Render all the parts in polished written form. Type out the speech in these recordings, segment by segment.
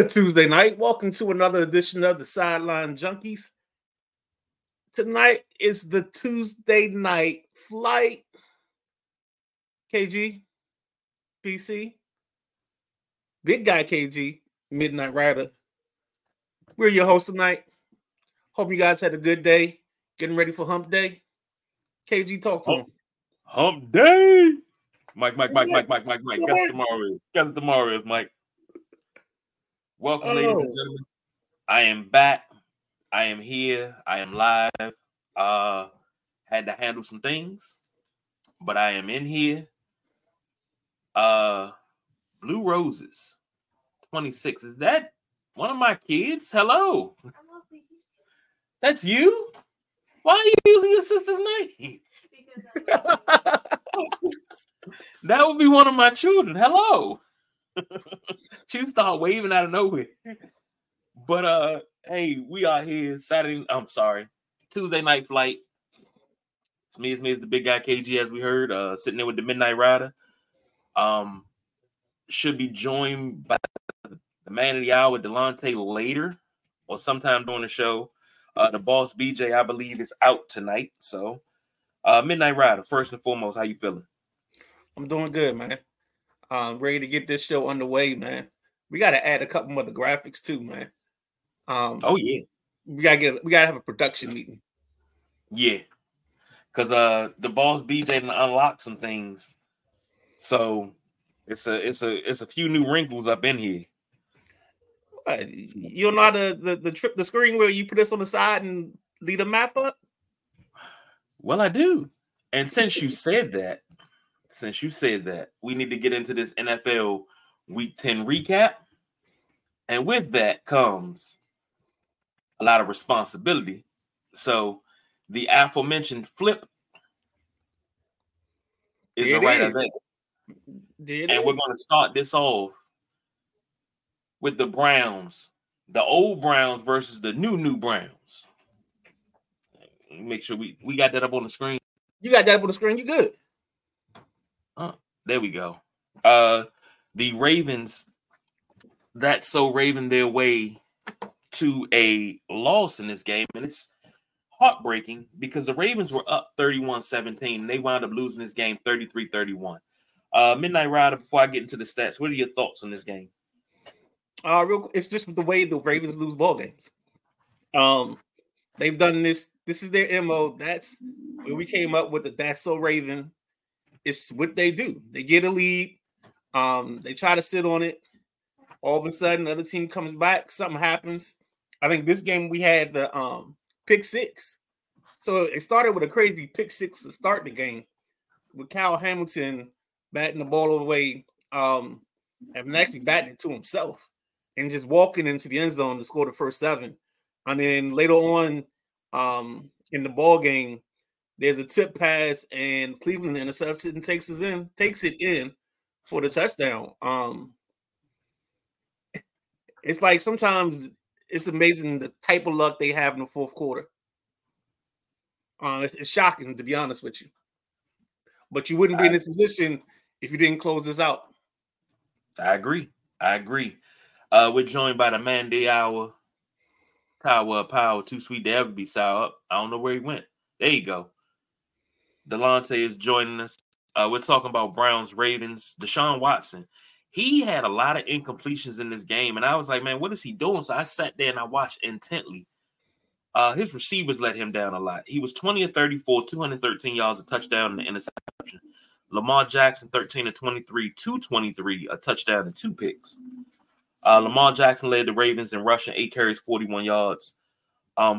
Another Tuesday night. Welcome to another edition of the Sideline Junkies. Tonight is the Tuesday night flight. KG, BC, Big Guy KG, Midnight Rider. We're your host tonight. Hope you guys had a good day. Getting ready for hump day. KG, talk to him. Hump day. Mike. Guess tomorrow is, Mike. Welcome, ladies and gentlemen. I am back. I am here. I am live. Had to handle some things, but I am in here. Blue Roses, 26. Is that one of my kids? Hello. That's you? Why are you using your sister's name? That would be one of my children. Hello. She started waving out of nowhere. But hey, we are here Tuesday night flight. It's me, it's the Big Guy KG, as we heard, sitting there with the Midnight Rider. Should be joined by the man of the hour, Delonte, later or sometime during the show. The boss BJ, I believe, is out tonight. So Midnight Rider, first and foremost, how you feeling? I'm doing good, man. Ready to get this show underway, man. We gotta add a couple other graphics too, man. We gotta have a production meeting. Yeah, because the boss BJ unlocked some things, so it's a few new wrinkles up in here. You know the screen where you put this on the side and lead a map up? Well, I do. And since you said that, we need to get into this NFL Week 10 recap. And with that comes a lot of responsibility. So the aforementioned flip is a right of that. And we're going to start this off with the Browns, the old Browns versus the new Browns. Make sure we got that up on the screen. You got that up on the screen. You good. There we go. The Ravens, that's so Raven their way to a loss in this game. And it's heartbreaking because the Ravens were up 31-17. And they wound up losing this game 33-31. Midnight Rider, before I get into the stats, what are your thoughts on this game? It's just the way the Ravens lose ball games. They've done this. This is their MO. That's where we came up with the That's So Raven. It's what they do. They get a lead. They try to sit on it. All of a sudden, another team comes back. Something happens. I think this game we had the pick six. So it started with a crazy pick six to start the game with Kyle Hamilton batting the ball away and actually batting it to himself and just walking into the end zone to score the first seven. And then later on in the ball game, there's a tip pass, and Cleveland intercepts it and takes it in for the touchdown. It's like sometimes it's amazing the type of luck they have in the fourth quarter. It's shocking, to be honest with you. But you wouldn't be in this position if you didn't close this out. I agree. We're joined by the man of the hour, Tower of Power, too sweet to ever be sour up. I don't know where he went. There you go. Delonte is joining us. We're talking about Browns, Ravens, Deshaun Watson. He had a lot of incompletions in this game, and I was like, man, what is he doing? So I sat there and I watched intently. His receivers let him down a lot. He was 20 of 34, 213 yards, a touchdown, and an interception. Lamar Jackson, 13 of 23, 223, a touchdown, and two picks. Lamar Jackson led the Ravens in rushing, 8 carries, 41 yards.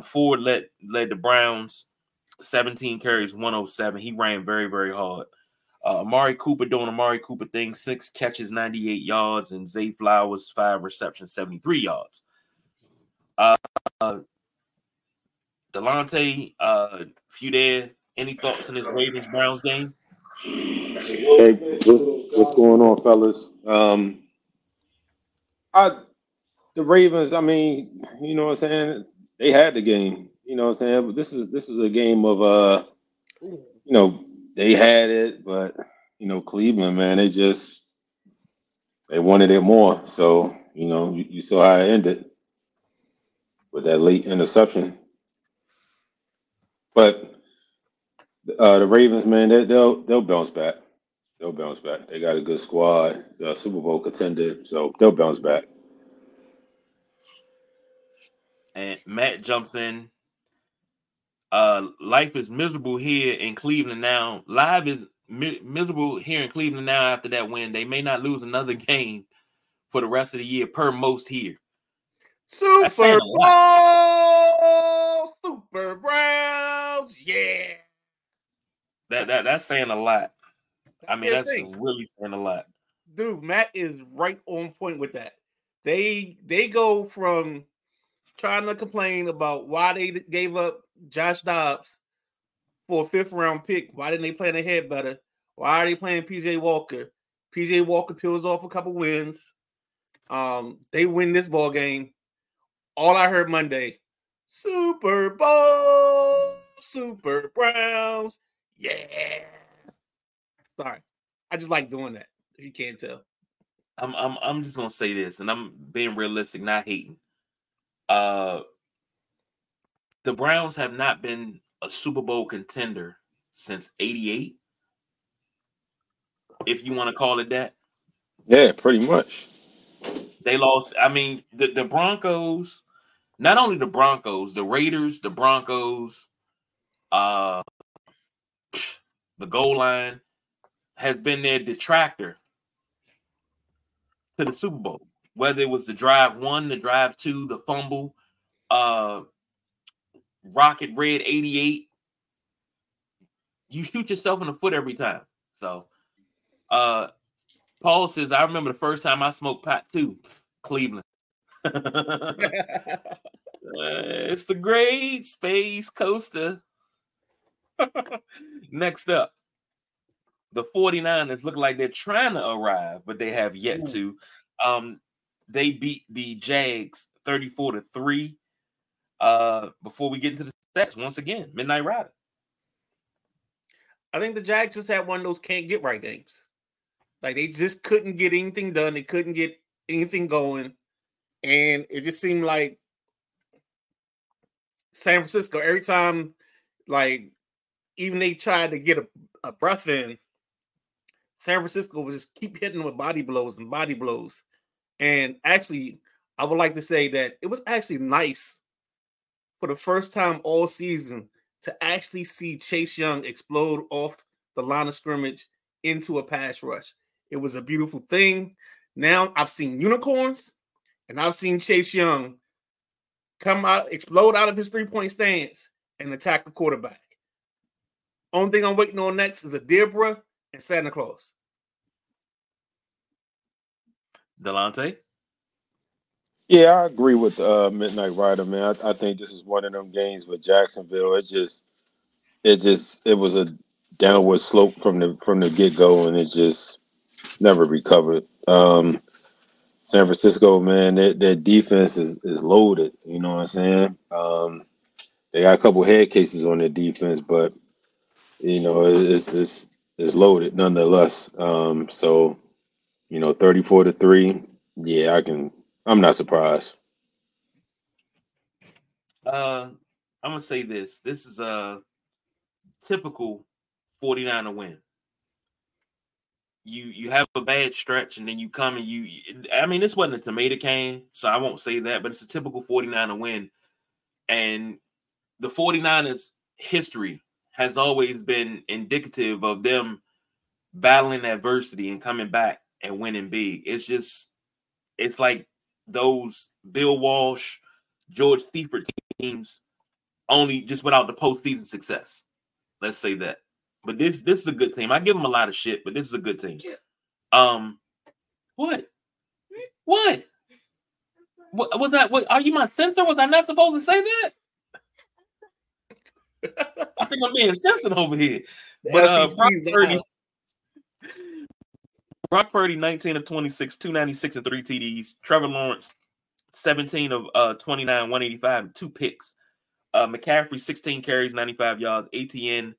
Ford led the Browns, 17 carries, 107. He ran very, very hard. Amari Cooper doing Amari Cooper thing, 6 catches, 98 yards, and Zay Flowers, 5 receptions, 73 yards. Delonte, if you there, any thoughts on this Ravens-Browns game? Hey, what's going on, fellas? The Ravens, I mean, you know what I'm saying? They had the game. You know what I'm saying? But this was a game of they had it, but Cleveland, man, they wanted it more. So You know, you saw how it ended with that late interception. But the Ravens, man, they'll bounce back. They'll bounce back. They got a good squad. It's a Super Bowl contender, so they'll bounce back. And Matt jumps in. Life is miserable here in Cleveland now. Live is miserable here in Cleveland now after that win. They may not lose another game for the rest of the year, per most here. Super Bowl, Super Browns, yeah. That's saying a lot. I mean, that's really saying a lot. Dude, Matt is right on point with that. They go from trying to complain about why they gave up Josh Dobbs for a 5th round pick. Why didn't they plan ahead better? Why are they playing PJ Walker? PJ Walker peels off a couple wins. They win this ball game. All I heard Monday, Super Bowl, Super Browns, yeah. Sorry, I just like doing that. If you can't tell, I'm just gonna say this, and I'm being realistic, not hating. The Browns have not been a Super Bowl contender since '88, if you want to call it that. Yeah, pretty much. They lost. I mean, the Broncos, not only the Broncos, the Raiders, the Broncos, the goal line has been their detractor to the Super Bowl. Whether it was the drive one, the drive two, the fumble, Rocket Red 88, you shoot yourself in the foot every time. So, Paul says, I remember the first time I smoked pot too, Cleveland. It's the great space coaster. Next up, the 49ers look like they're trying to arrive, but they have yet to. They beat the Jags 34-3. Before we get into the stats, once again, Midnight Rider. I think the Jags just had one of those can't get right games. Like, they just couldn't get anything done. They couldn't get anything going. And it just seemed like San Francisco, every time, like, even they tried to get a breath in, San Francisco would just keep hitting with body blows and body blows. And actually, I would like to say that it was actually nice for the first time all season to actually see Chase Young explode off the line of scrimmage into a pass rush. It was a beautiful thing. Now I've seen unicorns, and I've seen Chase Young come out, explode out of his three-point stance, and attack the quarterback. Only thing I'm waiting on next is a Debra and Santa Claus. Delonte? Yeah, I agree with Midnight Rider, man. I think this is one of them games with Jacksonville. It was a downward slope from the get-go, and it just never recovered. San Francisco, man, their defense is loaded. You know what I'm saying? They got a couple head cases on their defense, but you know it's loaded nonetheless. So you know, 34-3. Yeah, I'm not surprised. I'm gonna say this. This is a typical 49er win. You have a bad stretch, and then you come and I mean, this wasn't a tomato can, so I won't say that, but it's a typical 49er win. And the 49ers history has always been indicative of them battling adversity and coming back and winning big. It's like those Bill Walsh, George Seifert teams, only just without the postseason success. Let's say that. But this is a good team. I give them a lot of shit, but this is a good team. What was that? What, are you my censor? Was I not supposed to say that? I think I'm being censored over here. But Brock Purdy, 19 of 26, 296 and 3 TDs. Trevor Lawrence, 17 of 29, 185 and 2 picks. McCaffrey, 16 carries, 95 yards. ATN.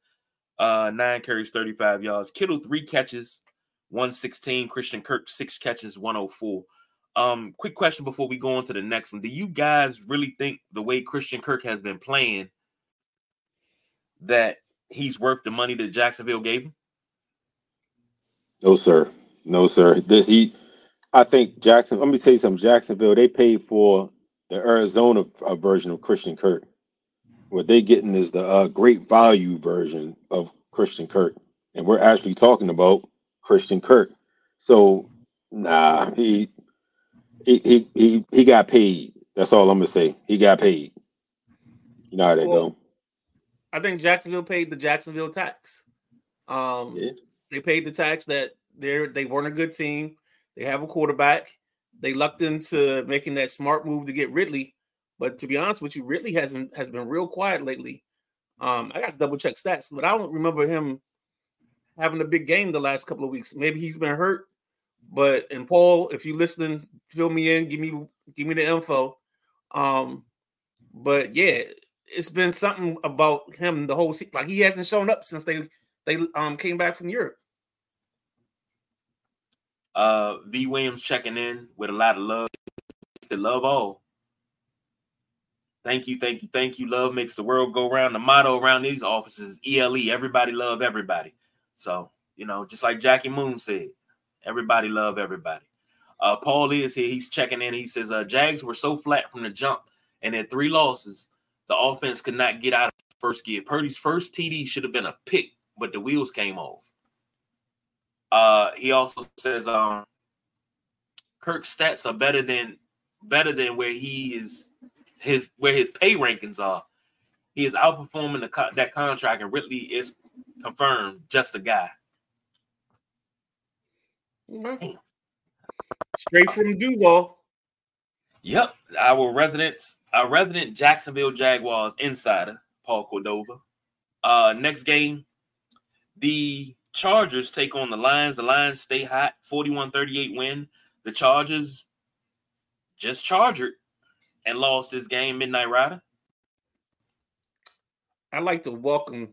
9 carries, 35 yards. Kittle, 3 catches, 116. Christian Kirk, 6 catches, 104. Quick question before we go on to the next one. Do you guys really think the way Christian Kirk has been playing that he's worth the money that Jacksonville gave him? No, sir. No, sir. I think let me tell you something. Jacksonville, they paid for the Arizona version of Christian Kirk. What they're getting is the great value version of Christian Kirk. And we're actually talking about Christian Kirk. So, nah, he got paid. That's all I'm going to say. He got paid. You know how that go. I think Jacksonville paid the Jacksonville tax. They paid the tax that they weren't a good team. They have a quarterback. They lucked into making that smart move to get Ridley. But to be honest with you, Ridley has been real quiet lately. I got to double check stats, but I don't remember him having a big game the last couple of weeks. Maybe he's been hurt. But and Paul, if you're listening, fill me in. Give me the info. But yeah, it's been something about him the whole season. Like he hasn't shown up since they came back from Europe. V. Williams checking in with a lot of love. To love all. Thank you, thank you, thank you. Love makes the world go round. The motto around these offices is ELE. Everybody love everybody. So you know, just like Jackie Moon said. Everybody love everybody. Paul is here. He's checking in. He says, Jags were so flat from the jump, and their three losses, the offense could not get out of first gear. Purdy's first TD should have been a pick, but the wheels came off. He also says, Kirk's stats are better than where he is, where his pay rankings are. He is outperforming that contract, and Ridley is confirmed just a guy. Mm-hmm. Straight from Duval. Yep, our resident Jacksonville Jaguars insider, Paul Cordova. Next game, the Chargers take on the Lions. The Lions stay hot, 41-38 win. The Chargers just chargered and lost this game, Midnight Rider. I'd like to welcome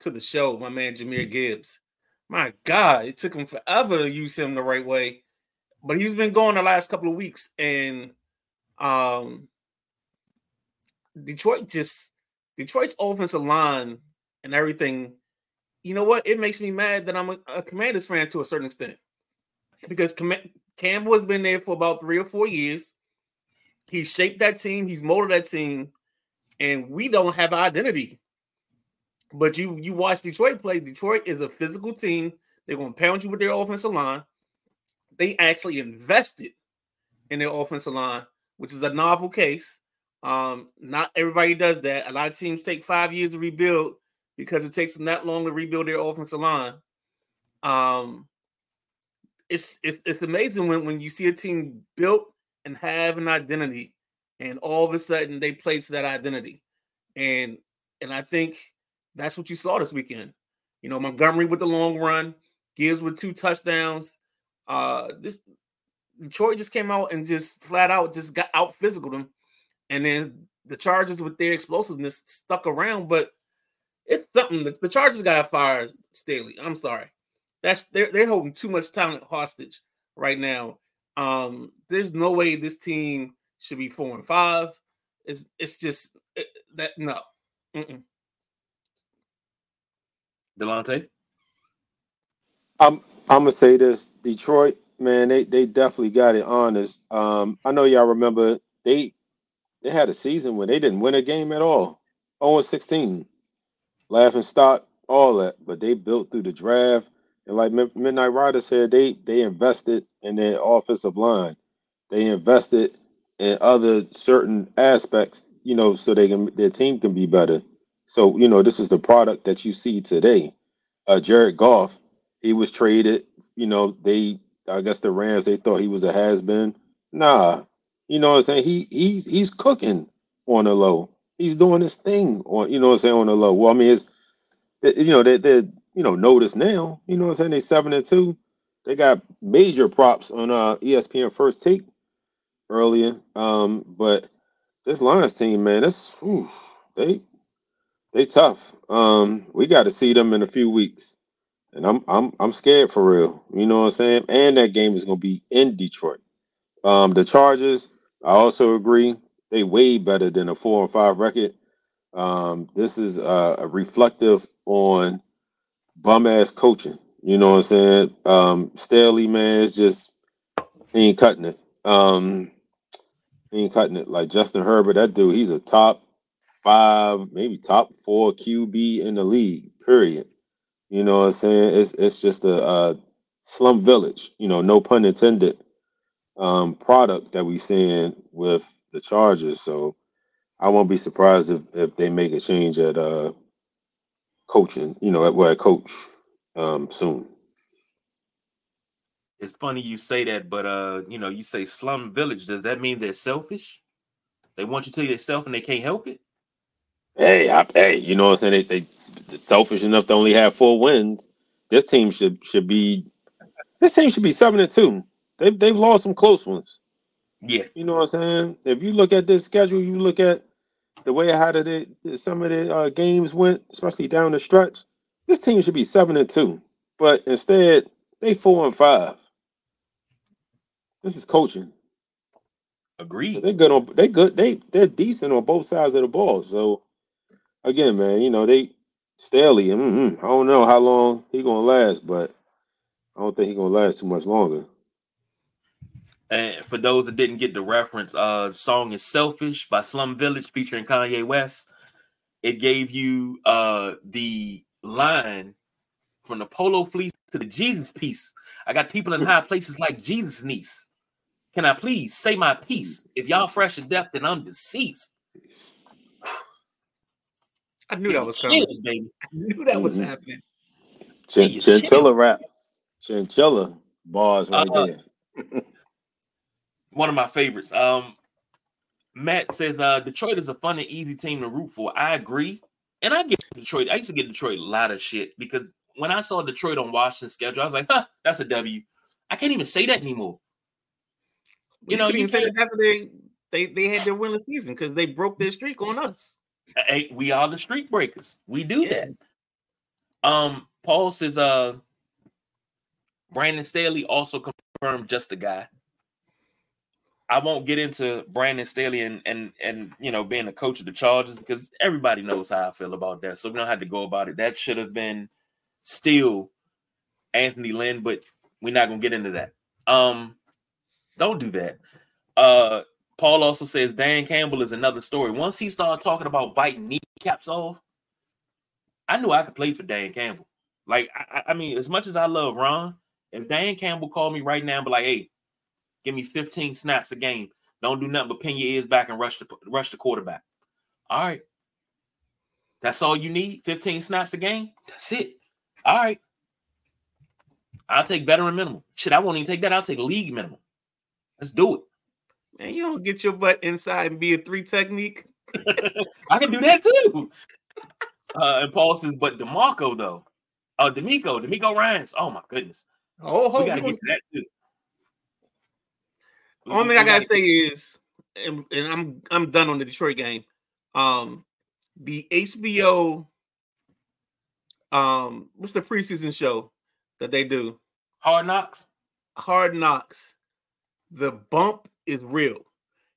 to the show my man Jahmyr Gibbs. My God, it took him forever to use him the right way. But he's been going the last couple of weeks, and Detroit's offensive line and everything, you know what? It makes me mad that I'm a Commanders fan to a certain extent because Campbell has been there for about 3 or 4 years. He's shaped that team. He's molded that team, and we don't have an identity. But you watch Detroit play. Detroit is a physical team. They're going to pound you with their offensive line. They actually invested in their offensive line, which is a novel case. Not everybody does that. A lot of teams take 5 years to rebuild because it takes them that long to rebuild their offensive line. It's amazing when you see a team built and have an identity, and all of a sudden they play to that identity. And I think that's what you saw this weekend. You know, Montgomery with the long run, Gibbs with 2 touchdowns. Detroit just came out and just flat out just got out physical them. And then the Chargers with their explosiveness stuck around, but it's something that the Chargers got to fire Staley. I'm sorry. They're holding too much talent hostage right now. There's no way this team should be 4-5. It's just no. Mm-mm. Delonte? I'm gonna say this. Detroit, man, they definitely got it honest. I know y'all remember they had a season where they didn't win a game at all. 0-16. Laughing stock, all that. But they built through the draft. And like Midnight Rider said, they invested in their offensive line. They invested in other certain aspects, you know, so their team can be better. So, you know, this is the product that you see today. Jared Goff, he was traded. You know, I guess the Rams, they thought he was a has-been. Nah, you know what I'm saying? He's cooking on the low. He's doing his thing on, you know what I'm saying, on the low. Well, I mean, it's, you know, they're, you know, notice now. You know what I'm saying? They 7-2. They got major props on ESPN First Take earlier. But this Lions team, man, They tough. We got to see them in a few weeks, and I'm scared for real. You know what I'm saying? And that game is gonna be in Detroit. The Chargers, I also agree. They way better than a 4-5 record. This is a reflective on bum-ass coaching. You know what I'm saying? Staley, man, it's just he ain't cutting it. He ain't cutting it. Like Justin Herbert, that dude, he's a top 5, maybe top 4 QB in the league, period. You know what I'm saying? It's just a slum village, you know, no pun intended, product that we're seeing with the Chargers. So I won't be surprised if they make a change at coaching, you know, at coach soon. It's funny you say that, but you know, you say slum village. Does that mean they're selfish? They want you to yourself and they can't help it? Hey, you know what I'm saying? They're selfish enough to only have 4 wins. This team should be 7-2. They've lost some close ones. Yeah, you know what I'm saying. If you look at this schedule, you look at the way how did some of the games went, especially down the stretch. This team should be 7-2, but instead they 4-5. This is coaching. Agreed. So they're good on. They good. They're decent on both sides of the ball. So again, man, you know they. Staley, I don't know how long he's going to last, but I don't think he's going to last too much longer. And for those that didn't get the reference, the song is Selfish by Slum Village featuring Kanye West. It gave you the line from the Polo Fleece to the Jesus Piece. I got people in high places like Jesus' niece. Can I please say my piece? If y'all fresh and deaf, then I'm deceased. I knew that was coming. Chills, baby. I knew that was happening. Chinchilla rap. Chinchilla bars right there. One of my favorites. Matt says, Detroit is a fun and easy team to root for. I agree. And I get Detroit. I used to get Detroit a lot of shit because when I saw Detroit on Washington's schedule, I was like, that's a W. I can't even say that anymore. You can't say that after they had their winless season because they broke their streak on us. Hey, we are the streak breakers. We do that. Paul says, Brandon Staley also confirmed just a guy. I won't get into Brandon Staley and you know being the coach of the Chargers because everybody knows how I feel about that. So we don't have to go about it. That should have been still Anthony Lynn, but we're not gonna get into that. Don't do that. Paul also says Dan Campbell is another story. Once he started talking about biting kneecaps off, I knew I could play for Dan Campbell. Like, I mean, as much as I love Ron, if Dan Campbell called me right now and be like, hey, give me 15 snaps a game. Don't do nothing but pin your ears back and rush the quarterback. All right. That's all you need? 15 snaps a game? That's it. All right. I'll take veteran minimum. Shit, I won't even take that. I'll take league minimum. Let's do it. Man, you don't get your butt inside and be a 3 technique. I can do that too. And Paul says, but DeMarco though. Oh, DeMeco Ryans. Oh my goodness. Oh, we gotta get to that too. Only thing I gotta say is, and I'm done on the Detroit game. The HBO, what's the preseason show that they do? Hard Knocks. The bump is real.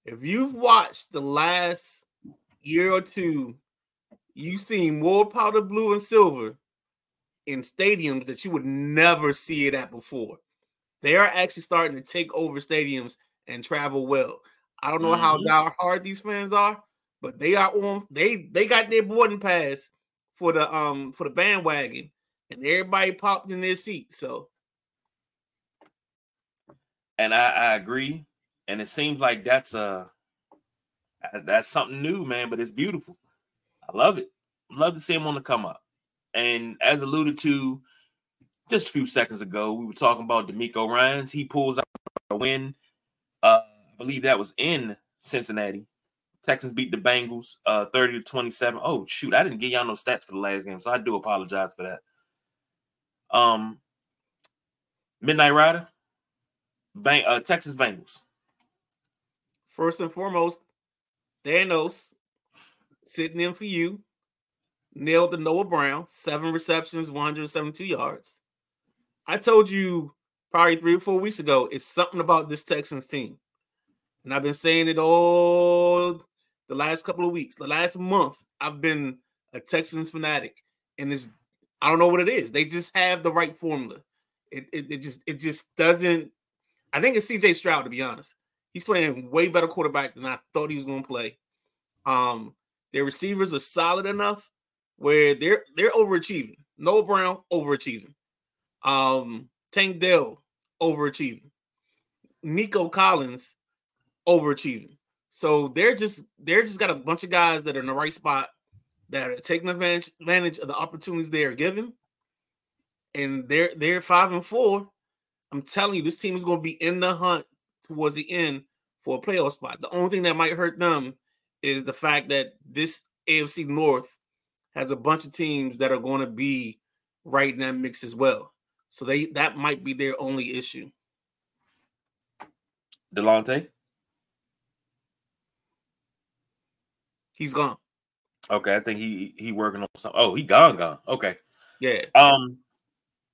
If you've watched the last year or two, you've seen more powder blue and silver in stadiums that you would never see it at before. They are actually starting to take over stadiums and travel well. I don't know how hard these fans are, but they are on. They got their boarding pass for the bandwagon, and everybody popped in their seat. So, and I agree. And it seems like that's something new, man, but it's beautiful. I love it. Love to see him on the come up. And as alluded to just a few seconds ago, we were talking about DeMeco Ryans. He pulls out a win. I believe that was in Cincinnati. Texans beat the Bengals 30-27. Oh, shoot. I didn't get y'all no stats for the last game, so I do apologize for that. Midnight Rider, Texas Bengals. First and foremost, Thanos, sitting in for you, nailed the Noah Brown, 7 receptions, 172 yards. I told you probably 3 or 4 weeks ago, it's something about this Texans team. And I've been saying it all the last couple of weeks, the last month. I've been a Texans fanatic, and it's, I don't know what it is. They just have the right formula. It just doesn't. I think it's C.J. Stroud, to be honest. He's playing way better quarterback than I thought he was going to play. Their receivers are solid enough where they're overachieving. Noah Brown overachieving. Tank Dell overachieving. Nico Collins overachieving. So they're just got a bunch of guys that are in the right spot that are taking advantage of the opportunities they are given. And they're 5-4. I'm telling you, this team is going to be in the hunt towards the end for a playoff spot. The only thing that might hurt them is the fact that this AFC North has a bunch of teams that are going to be right in that mix as well. So that might be their only issue. Delonte? He's gone. Okay, I think he working on something. Oh, he gone. Okay. Yeah.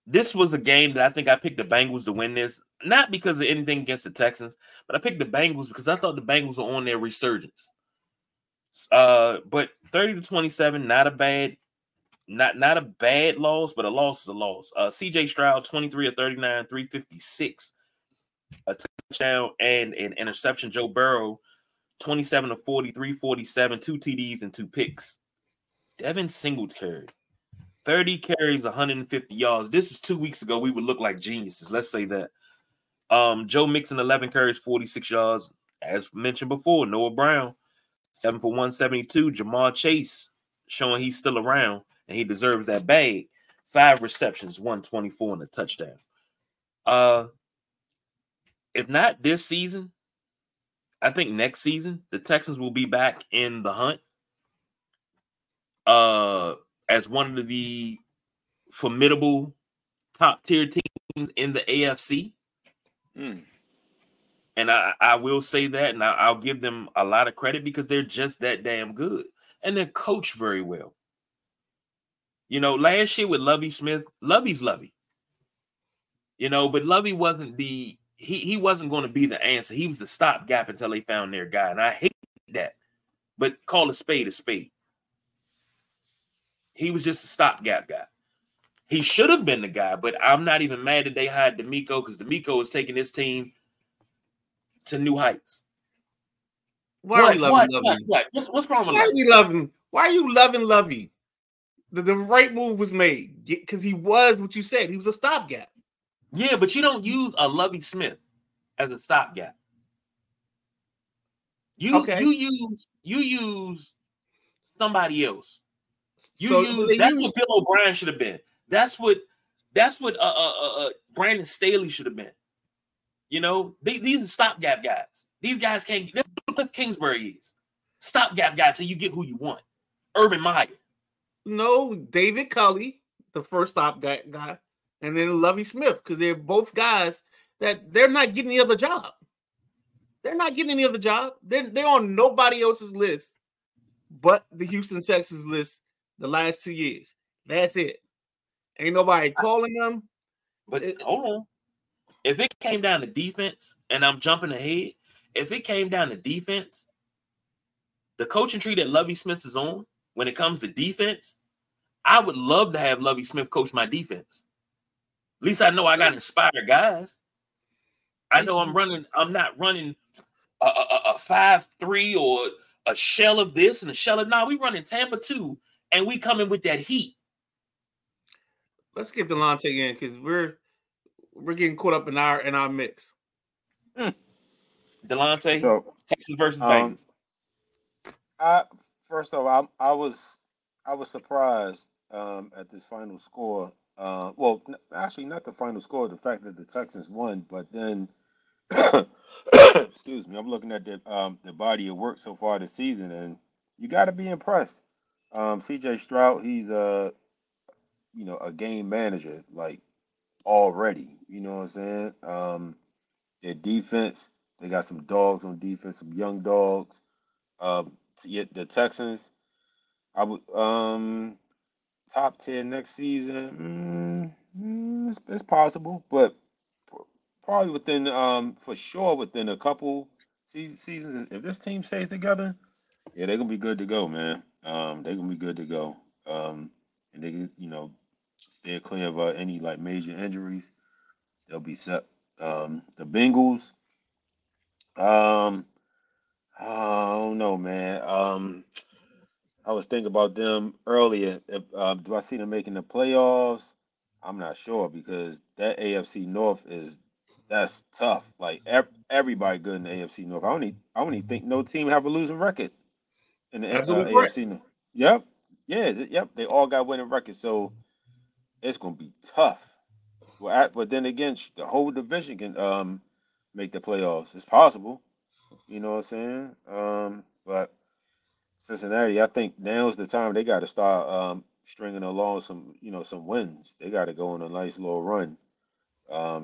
This was a game that I think I picked the Bengals to win this, not because of anything against the Texans, but I picked the Bengals because I thought the Bengals were on their resurgence. But 30-27, not a bad loss, but a loss is a loss. C.J. Stroud, 23 of 39, 356, a touchdown and an interception. Joe Burrow, 27 of 40, 347, 2 TDs and 2 picks. Devin Singletary, 30 carries, 150 yards. This is 2 weeks ago. We would look like geniuses. Let's say that. Joe Mixon, 11 carries, 46 yards. As mentioned before, Noah Brown, 7 for 172. Jamar Chase, showing he's still around and he deserves that bag. 5 receptions, 124 and a touchdown. If not this season, I think next season, the Texans will be back in the hunt as one of the formidable top-tier teams in the AFC. Mm. And I will say that, and I'll give them a lot of credit because they're just that damn good. And they're coached very well. You know, last year with Lovie Smith, Lovie's Lovie. You know, but Lovie wasn't the... He wasn't going to be the answer. He was the stopgap until they found their guy. And I hate that. But call a spade a spade. He was just a stopgap guy. He should have been the guy, but I'm not even mad that they hired DeMeco because DeMeco is taking this team to new heights. Why are you loving Lovie? What's wrong with Lovie? Why are you loving Lovie? The right move was made because he was what you said. He was a stopgap. Yeah, but you don't use a Lovie Smith as a stopgap. You use somebody else. That's what Bill O'Brien should have been. That's what Brandon Staley should have been. You know, these are stopgap guys. These guys can't. That's what Cliff Kingsbury is. Stopgap guy till you get who you want. Urban Meyer. No, David Culley, the first stopgap guy. And then Lovie Smith, because they're both guys that they're not getting any other job. They're not getting any other job. They're on nobody else's list but the Houston Texans list the last 2 years. That's it. Ain't nobody calling them. But hold on. If it came down to defense, and I'm jumping ahead, if it came down to defense, the coaching tree that Lovie Smith is on when it comes to defense, I would love to have Lovie Smith coach my defense. At least I know I got inspired guys. I know I'm not running a 5-3 or a shell of this and a shell of nah. We running Tampa 2 and we coming with that heat. Let's get Delonte in because we're getting caught up in our mix. Mm. Delonte, so, Texas versus Bengals. I was surprised at this final score. Actually, not the final score, the fact that the Texans won, but then, excuse me, I'm looking at the body of work so far this season, and you got to be impressed. C.J. Stroud, he's a game manager, like, already, you know what I'm saying? Their defense, they got some dogs on defense, some young dogs. The Texans, I would, top 10 next season, it's possible, but probably within, for sure, within a couple seasons, if this team stays together, yeah, they're gonna be good to go, man. They're gonna be good to go. And they, you know, stay clear of any like major injuries. They'll be set. The Bengals. I don't know, man. I was thinking about them earlier. If, do I see them making the playoffs? I'm not sure because that AFC North that's tough. Like everybody good in the AFC North. I only think no team have a losing record in the AFC North. Yep. Yeah. Yep. They all got winning records, so it's gonna be tough. But then again, the whole division can make the playoffs. It's possible. You know what I'm saying? But Cincinnati, I think now's the time they got to start stringing along some, you know, some wins. They got to go on a nice little run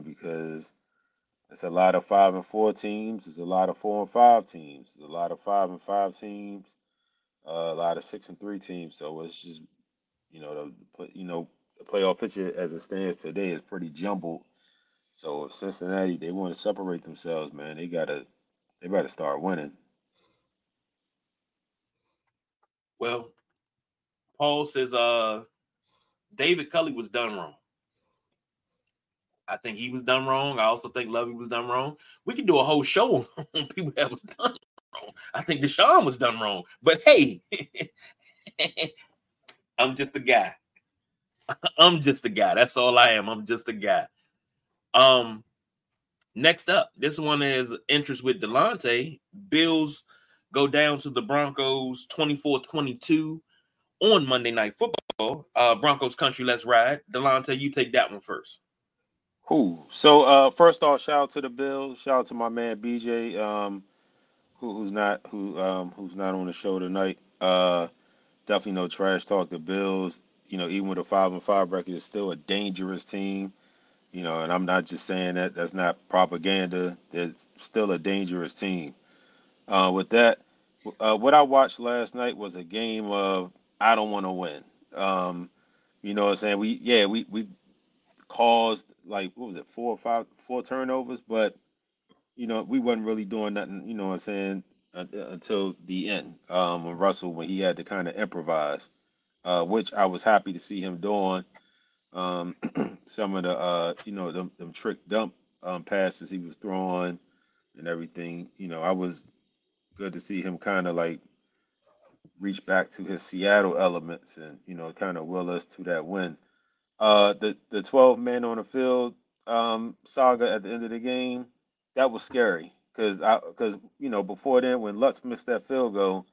because it's a lot of 5-4 teams. There's a lot of 4-5 teams. There's a lot of 5-5 teams. A lot of 6-3 teams. So it's just, you know, the playoff picture as it stands today is pretty jumbled. So if Cincinnati, they want to separate themselves, man, they better start winning. Well, Paul says David Culley was done wrong. I think he was done wrong. I also think Lovie was done wrong. We could do a whole show on people that was done wrong. I think Deshaun was done wrong. But hey, I'm just a guy. I'm just a guy. That's all I am. I'm just a guy. Next up, this one is interest with Delonte. Bills go down to the Broncos 24-22 on Monday Night Football. Broncos country, let's ride. Delonte, you take that one first. Cool. So first off, shout out to the Bills. Shout out to my man BJ, who's not on the show tonight. Definitely no trash talk. The Bills, you know, even with a 5-5 record, it's still a dangerous team. You know, and I'm not just saying that. That's not propaganda. It's still a dangerous team. With that, what I watched last night was a game of I don't want to win. You know what I'm saying? We caused, like, what was it, four turnovers, but, you know, we wasn't really doing nothing, you know what I'm saying, until the end. When he had to kind of improvise, which I was happy to see him doing. Some of the, you know, them trick dump passes he was throwing and everything, you know, I was good to see him kind of like reach back to his Seattle elements and, you know, kind of will us to that win. The 12 men on the field saga at the end of the game, that was scary because you know, before then when Lutz missed that field goal,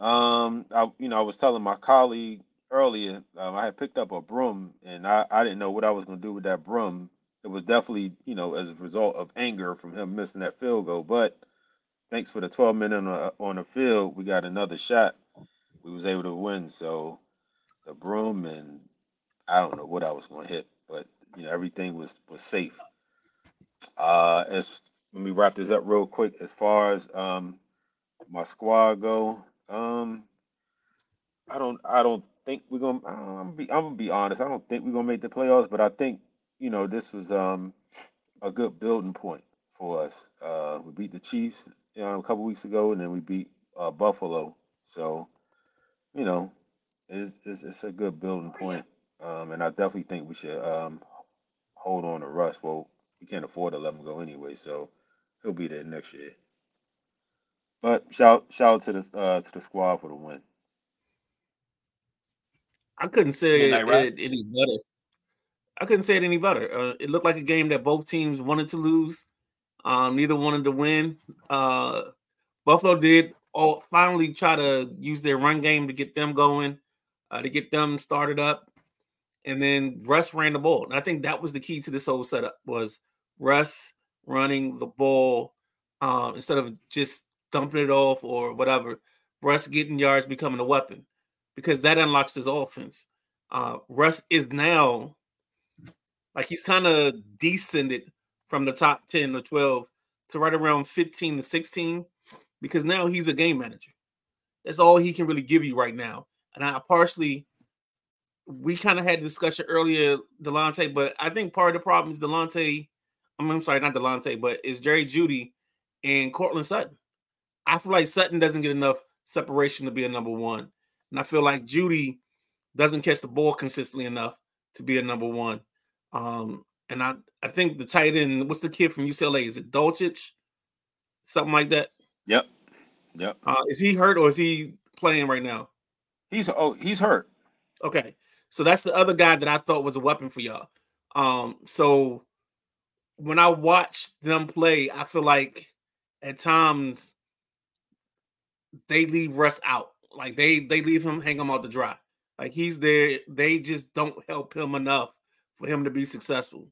I was telling my colleague earlier, I had picked up a broom and I didn't know what I was going to do with that broom. It was definitely, you know, as a result of anger from him missing that field goal. But thanks for the 12 men on the field, we got another shot. We was able to win. So the broom and I don't know what I was going to hit, but, you know, everything was safe. Let me wrap this up real quick. As far as my squad go, I'm gonna be honest. I don't think we're gonna make the playoffs, but I think, you know, this was a good building point for us. We beat the Chiefs a couple weeks ago, and then we beat Buffalo. So, you know, it's a good building point. And I definitely think we should hold on to Russ. Well, we can't afford to let him go anyway, so he'll be there next year. But shout out to the squad for the win. I couldn't say it any better. It looked like a game that both teams wanted to lose. Neither wanted to win. Buffalo did finally try to use their run game to get them going, to get them started up. And then Russ ran the ball. And I think that was the key to this whole setup was Russ running the ball instead of just dumping it off or whatever. Russ getting yards, becoming a weapon, because that unlocks his offense. Russ is now, like, he's kind of descended from the top 10 or 12 to right around 15 to 16, because now he's a game manager. That's all he can really give you right now. And we kind of had a discussion earlier, Delonte, but I think part of the problem is is Jerry Jeudy and Courtland Sutton. I feel like Sutton doesn't get enough separation to be a number one. And I feel like Jeudy doesn't catch the ball consistently enough to be a number one. And I think the tight end, what's the kid from UCLA? Is it Dulcich? Something like that? Yep. Is he hurt or is he playing right now? He's hurt. Okay. So that's the other guy that I thought was a weapon for y'all. So when I watch them play, I feel like at times they leave Russ out. Like they leave him, hang him out to dry. Like he's there. They just don't help him enough for him to be successful.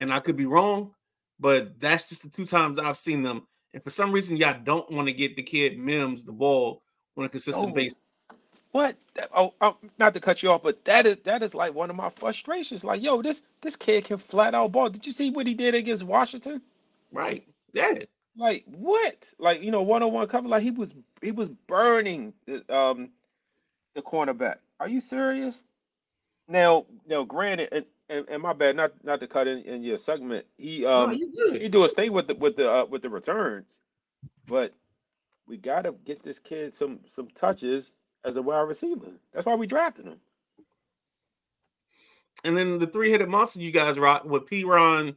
And I could be wrong, but that's just the two times I've seen them. And for some reason, y'all don't want to get the kid Mims the ball on a consistent basis. What? Not to cut you off, but that is like one of my frustrations. Like, yo, this kid can flat out ball. Did you see what he did against Washington? Right. Yeah. Like what? Like, you know, 1-on-1 cover. Like he was burning the cornerback. Are you serious? Now, granted, and my bad, not to cut in your segment. He do his thing with the returns, but we gotta get this kid some touches as a wide receiver. That's why we drafted him. And then the three-headed monster you guys rock with P-Ron,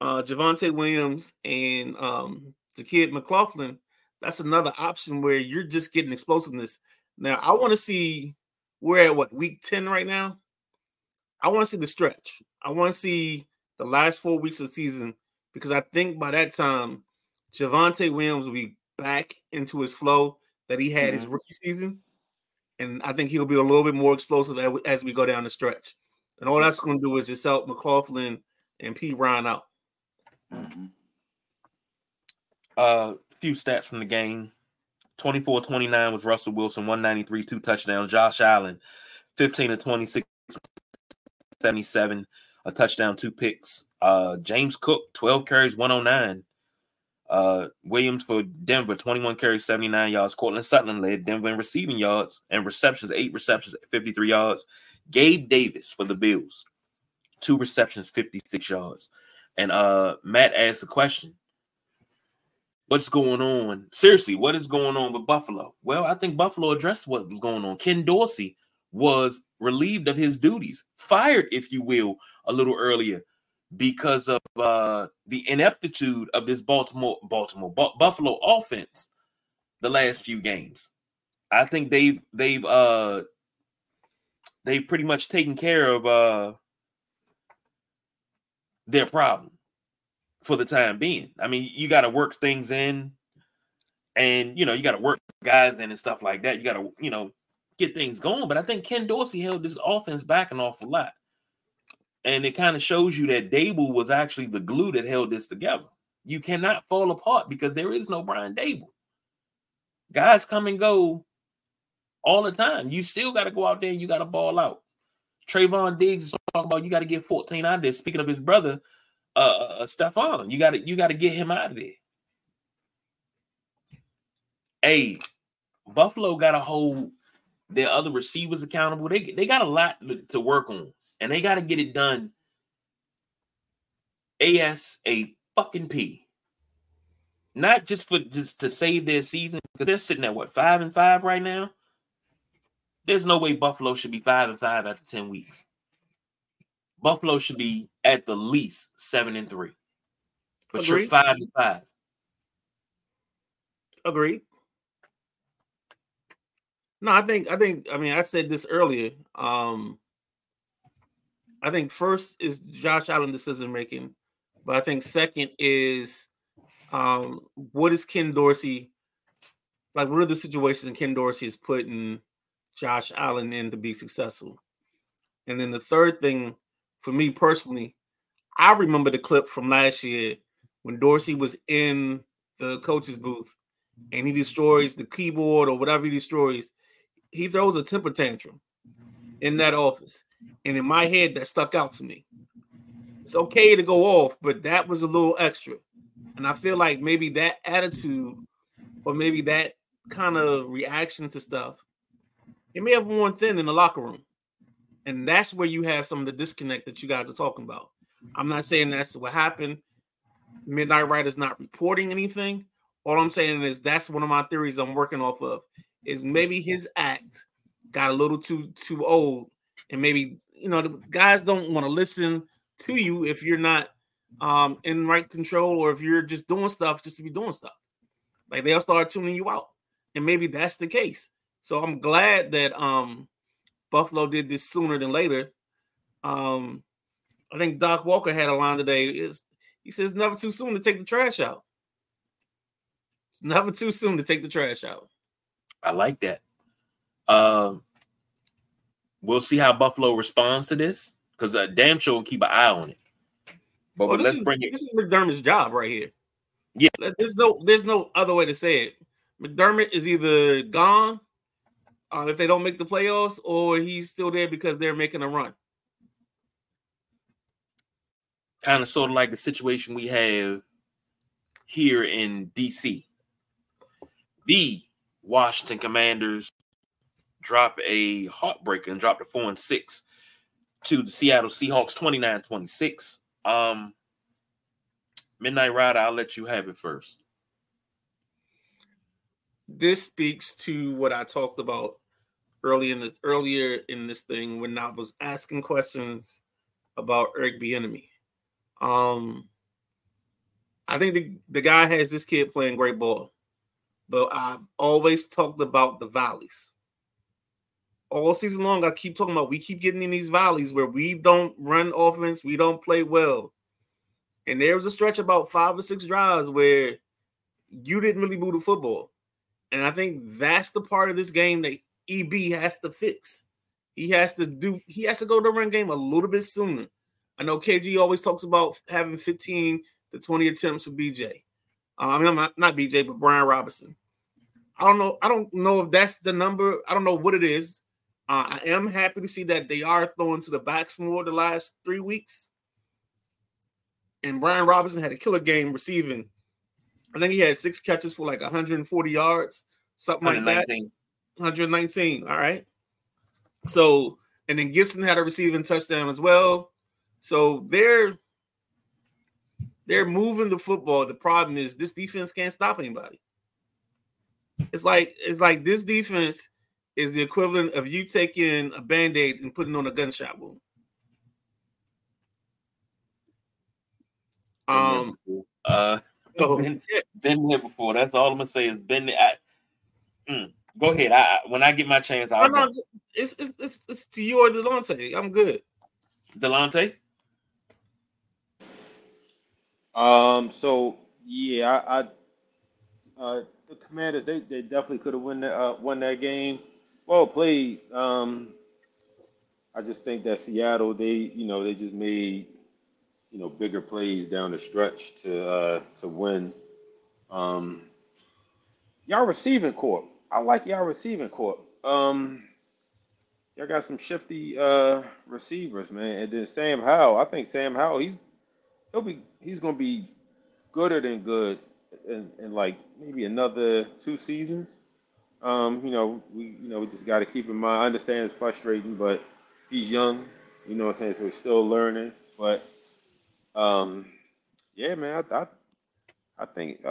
Javonte Williams, and the kid McLaughlin. That's another option where you're just getting explosiveness. Now, I want to see we're at, week 10 right now? I want to see the stretch. I want to see the last 4 weeks of the season because I think by that time, Javonte Williams will be back into his flow that he had his rookie season. And I think he'll be a little bit more explosive as we go down the stretch. And all that's going to do is just help McLaughlin and P. Ryan out. Mm-hmm. Few stats from the game. 24-29 was Russell Wilson, 193, 2 touchdowns. Josh Allen, 15-26, 77, a touchdown, 2 picks. James Cook, 12 carries, 109. Williams for Denver, 21 carries, 79 yards. Courtland Sutton led Denver in receiving yards and receptions, 8 receptions, 53 yards. Gabe Davis for the Bills, 2 receptions, 56 yards. And Matt asked the question, what's going on? Seriously, what is going on with Buffalo? Well, I think Buffalo addressed what was going on. Ken Dorsey was relieved of his duties, fired, if you will, a little earlier, because of the ineptitude of this Buffalo offense the last few games. I think they've pretty much taken care of their problem for the time being. I mean, you got to work things in, and you know, you got to work guys in and stuff like that. You got to, you know, get things going. But I think Ken Dorsey held this offense back an awful lot. And it kind of shows you that Dable was actually the glue that held this together. You cannot fall apart because there is no Brian Dable. Guys come and go all the time. You still got to go out there and you got to ball out. Trayvon Diggs is talking about you got to get 14 out of there. Speaking of his brother, Stephon, you got to get him out of there. Hey, Buffalo got to hold their other receivers accountable. They got a lot to work on. And they got to get it done ASAP. Not just to save their season, because they're sitting at 5-5 right now. There's no way Buffalo should be 5-5 after 10 weeks. Buffalo should be at the least 7-3. But agreed. You're 5-5. Agreed. No, I mean, I said this earlier. I think first is Josh Allen decision-making, but I think second is what is Ken Dorsey – like, what are the situations Ken Dorsey is putting Josh Allen in to be successful? And then the third thing, for me personally, I remember the clip from last year when Dorsey was in the coach's booth and he destroys the keyboard or whatever he destroys. He throws a temper tantrum in that office. And in my head, that stuck out to me. It's okay to go off, but that was a little extra. And I feel like maybe that attitude or maybe that kind of reaction to stuff, it may have worn thin in the locker room. And that's where you have some of the disconnect that you guys are talking about. I'm not saying that's what happened. Midnight Rider's not reporting anything All I'm saying is that's one of my theories I'm working off of, is maybe his act got a little too old, and maybe, you know, the guys don't want to listen to you if you're not in right control, or if you're just doing stuff just to be doing stuff. Like, they'll start tuning you out, and maybe that's the case. So I'm glad that Buffalo did this sooner than later. I think Doc Walker had a line today. He says it's never too soon to take the trash out. It's never too soon to take the trash out. I like that. We'll see how Buffalo responds to this, because damn sure will keep an eye on it. But let's bring it. This is McDermott's job right here. Yeah, there's no other way to say it. McDermott is either gone if they don't make the playoffs, or he's still there because they're making a run. Kind of sort of like the situation we have here in D.C. The Washington Commanders drop a heartbreaker and dropped a 4-6 to the Seattle Seahawks, 29-26. Midnight Rider, I'll let you have it first. This speaks to what I talked about earlier in this thing when I was asking questions about Eric Bieniemy. I think the guy has this kid playing great ball, but I've always talked about the valleys. All season long, I keep talking about we keep getting in these valleys where we don't run offense, we don't play well. And there was a stretch about 5 or 6 drives where you didn't really move the football. And I think that's the part of this game that EB has to fix. He has to go to the run game a little bit sooner. I know KG always talks about having 15 to 20 attempts for BJ. I mean, not BJ, but Brian Robinson. I don't know if that's the number. I don't know what it is. I am happy to see that they are throwing to the backs more the last 3 weeks. And Brian Robinson had a killer game receiving. I think he had 6 catches for like 140 yards, something like that. 119. All right. So, and then Gibson had a receiving touchdown as well. So they're moving the football. The problem is this defense can't stop anybody. It's like this defense is the equivalent of you taking a Band-Aid and putting on a gunshot wound. Been there before. That's all I'm gonna say is been there. Go ahead. When I get my chance, I'll. No, it's to you or Delonte. I'm good. Delonte. So yeah, I the Commanders they definitely could have won that game. Well played. I just think that Seattle they just made bigger plays down the stretch to win. Y'all receiving corps. I like y'all receiving corps. Y'all got some shifty receivers, man. And then Sam Howell. I think Sam Howell, he's gonna be gooder than good in like maybe another 2 seasons. We just gotta keep in mind. I understand it's frustrating, but he's young, you know what I'm saying? So he's still learning. But yeah, man, I think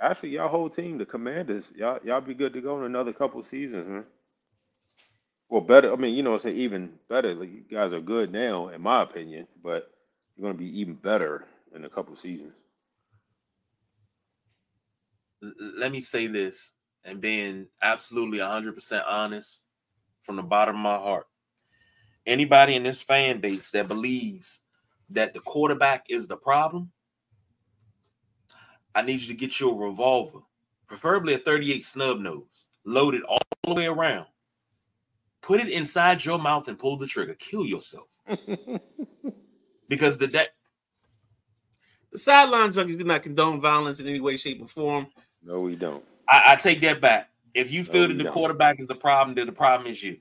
actually y'all whole team, the Commanders, y'all be good to go in another couple seasons, man. Well, better. I mean, even better. Like, you guys are good now, in my opinion, but you're going to be even better in a couple seasons. Let me say this, and being absolutely 100% honest from the bottom of my heart. Anybody in this fan base that believes that the quarterback is the problem, I need you to get your revolver, preferably a 38 snub nose, loaded all the way around. Put it inside your mouth and pull the trigger. Kill yourself. Because the Sideline Junkies do not condone violence in any way, shape, or form. No, we don't. I take that back. If you feel that the quarterback is the problem, then the problem is you.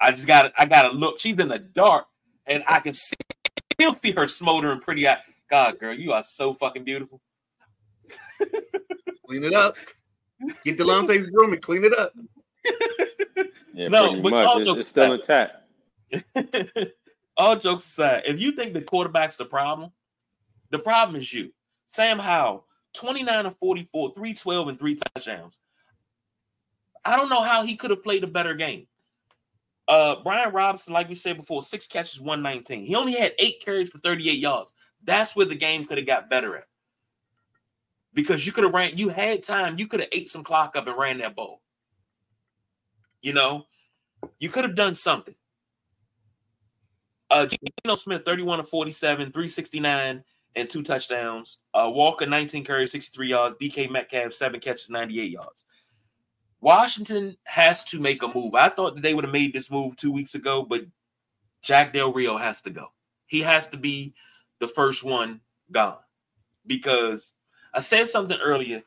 I gotta look. She's in the dark, and I can still see her smoldering pretty eye. God, girl, you are so fucking beautiful. Clean it up. Get Delonte's room and clean it up. Yeah, no, but all jokes it's still intact. All jokes aside, if you think the quarterback's the problem is you. Sam Howell, 29 of 44, 312, and 3 touchdowns. I don't know how he could have played a better game. Brian Robinson, like we said before, 6 catches, 119. He only had 8 carries for 38 yards. That's where the game could have got better at. Because you could have ran, you had time, you could have ate some clock up and ran that ball. You know, you could have done something. Geno Smith, 31 of 47, 369, and 2 touchdowns. Walker, 19 carries, 63 yards. DK Metcalf, 7 catches, 98 yards. Washington has to make a move. I thought that they would have made this move 2 weeks ago, but Jack Del Rio has to go. He has to be the first one gone. Because I said something earlier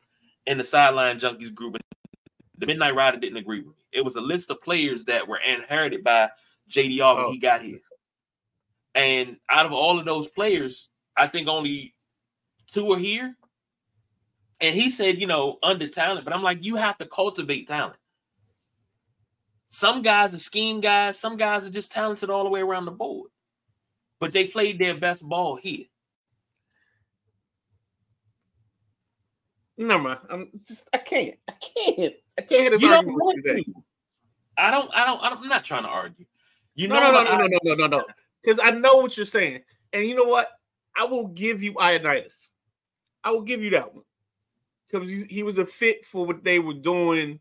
in the Sideline Junkies group, and the Midnight Rider didn't agree with me. It was a list of players that were inherited by JDR when he got his. And out of all of those players, I think only 2 are here. And he said, you know, under talent. But I'm like, you have to cultivate talent. Some guys are scheme guys. Some guys are just talented all the way around the board. But they played their best ball here. No, man, I can't. You don't want to. I'm not trying to argue. You know, no. Because I know what you're saying. And you know what? I will give you Ionitis. I will give you that one. Because he was a fit for what they were doing.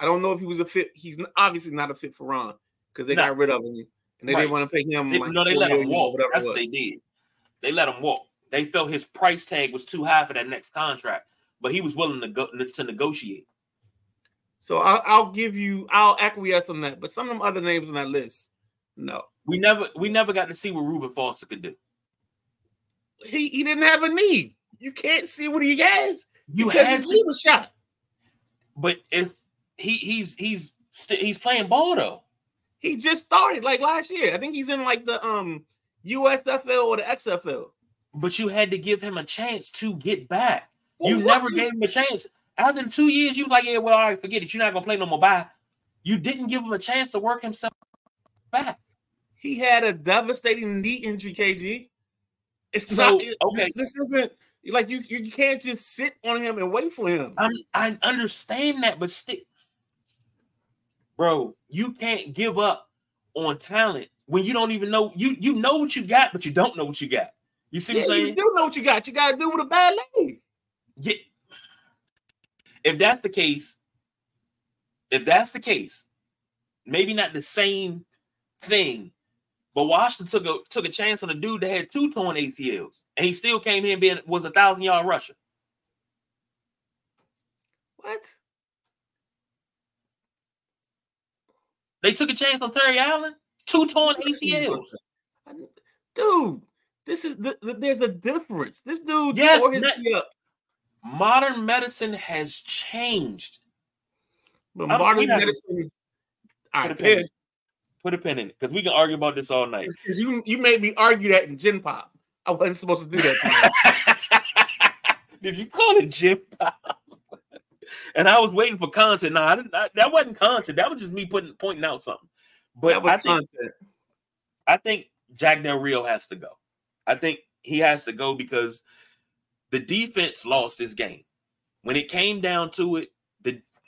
I don't know if he was a fit. He's obviously not a fit for Ron because they got rid of him. And they didn't want to pay him. They let him walk. That's what they did. They let him walk. They felt his price tag was too high for that next contract. But he was willing to go to negotiate. So I'll acquiesce on that. But some of them other names on that list, no. We never got to see what Ruben Foster could do. He didn't have a need. You can't see what he has. You had a shot, but it's he's playing ball though. He just started like last year. I think he's in like the USFL or the XFL. But you had to give him a chance to get back. Well, you never gave him a chance. After 2 years, you was like, yeah, well, all right, forget it. You're not gonna play no more. Bye. You didn't give him a chance to work himself back. He had a devastating knee injury, KG. It's so, not okay. This isn't. Like, you can't just sit on him and wait for him. I understand that, but still, bro, you can't give up on talent when you don't even know. You know what you got, but you don't know what you got. You see what I'm saying? You do know what you got. You got to do with a bad leg. Yeah. If that's the case, maybe not the same thing, but Washington took a chance on a dude that had 2 torn ACLs, and he still came in was 1,000-yard rusher. What? They took a chance on Terry Allen, 2 torn ACLs. Dude, this is there's a difference. This dude, modern medicine has changed. But modern medicine, put a pin in it because we can argue about this all night. Because you made me argue that in Gen Pop. I wasn't supposed to do that. Did you call it Gen Pop? And I was waiting for content. No, that wasn't content. That was just me pointing out something. But I think Jack Del Rio has to go. I think he has to go because the defense lost this game. When it came down to it,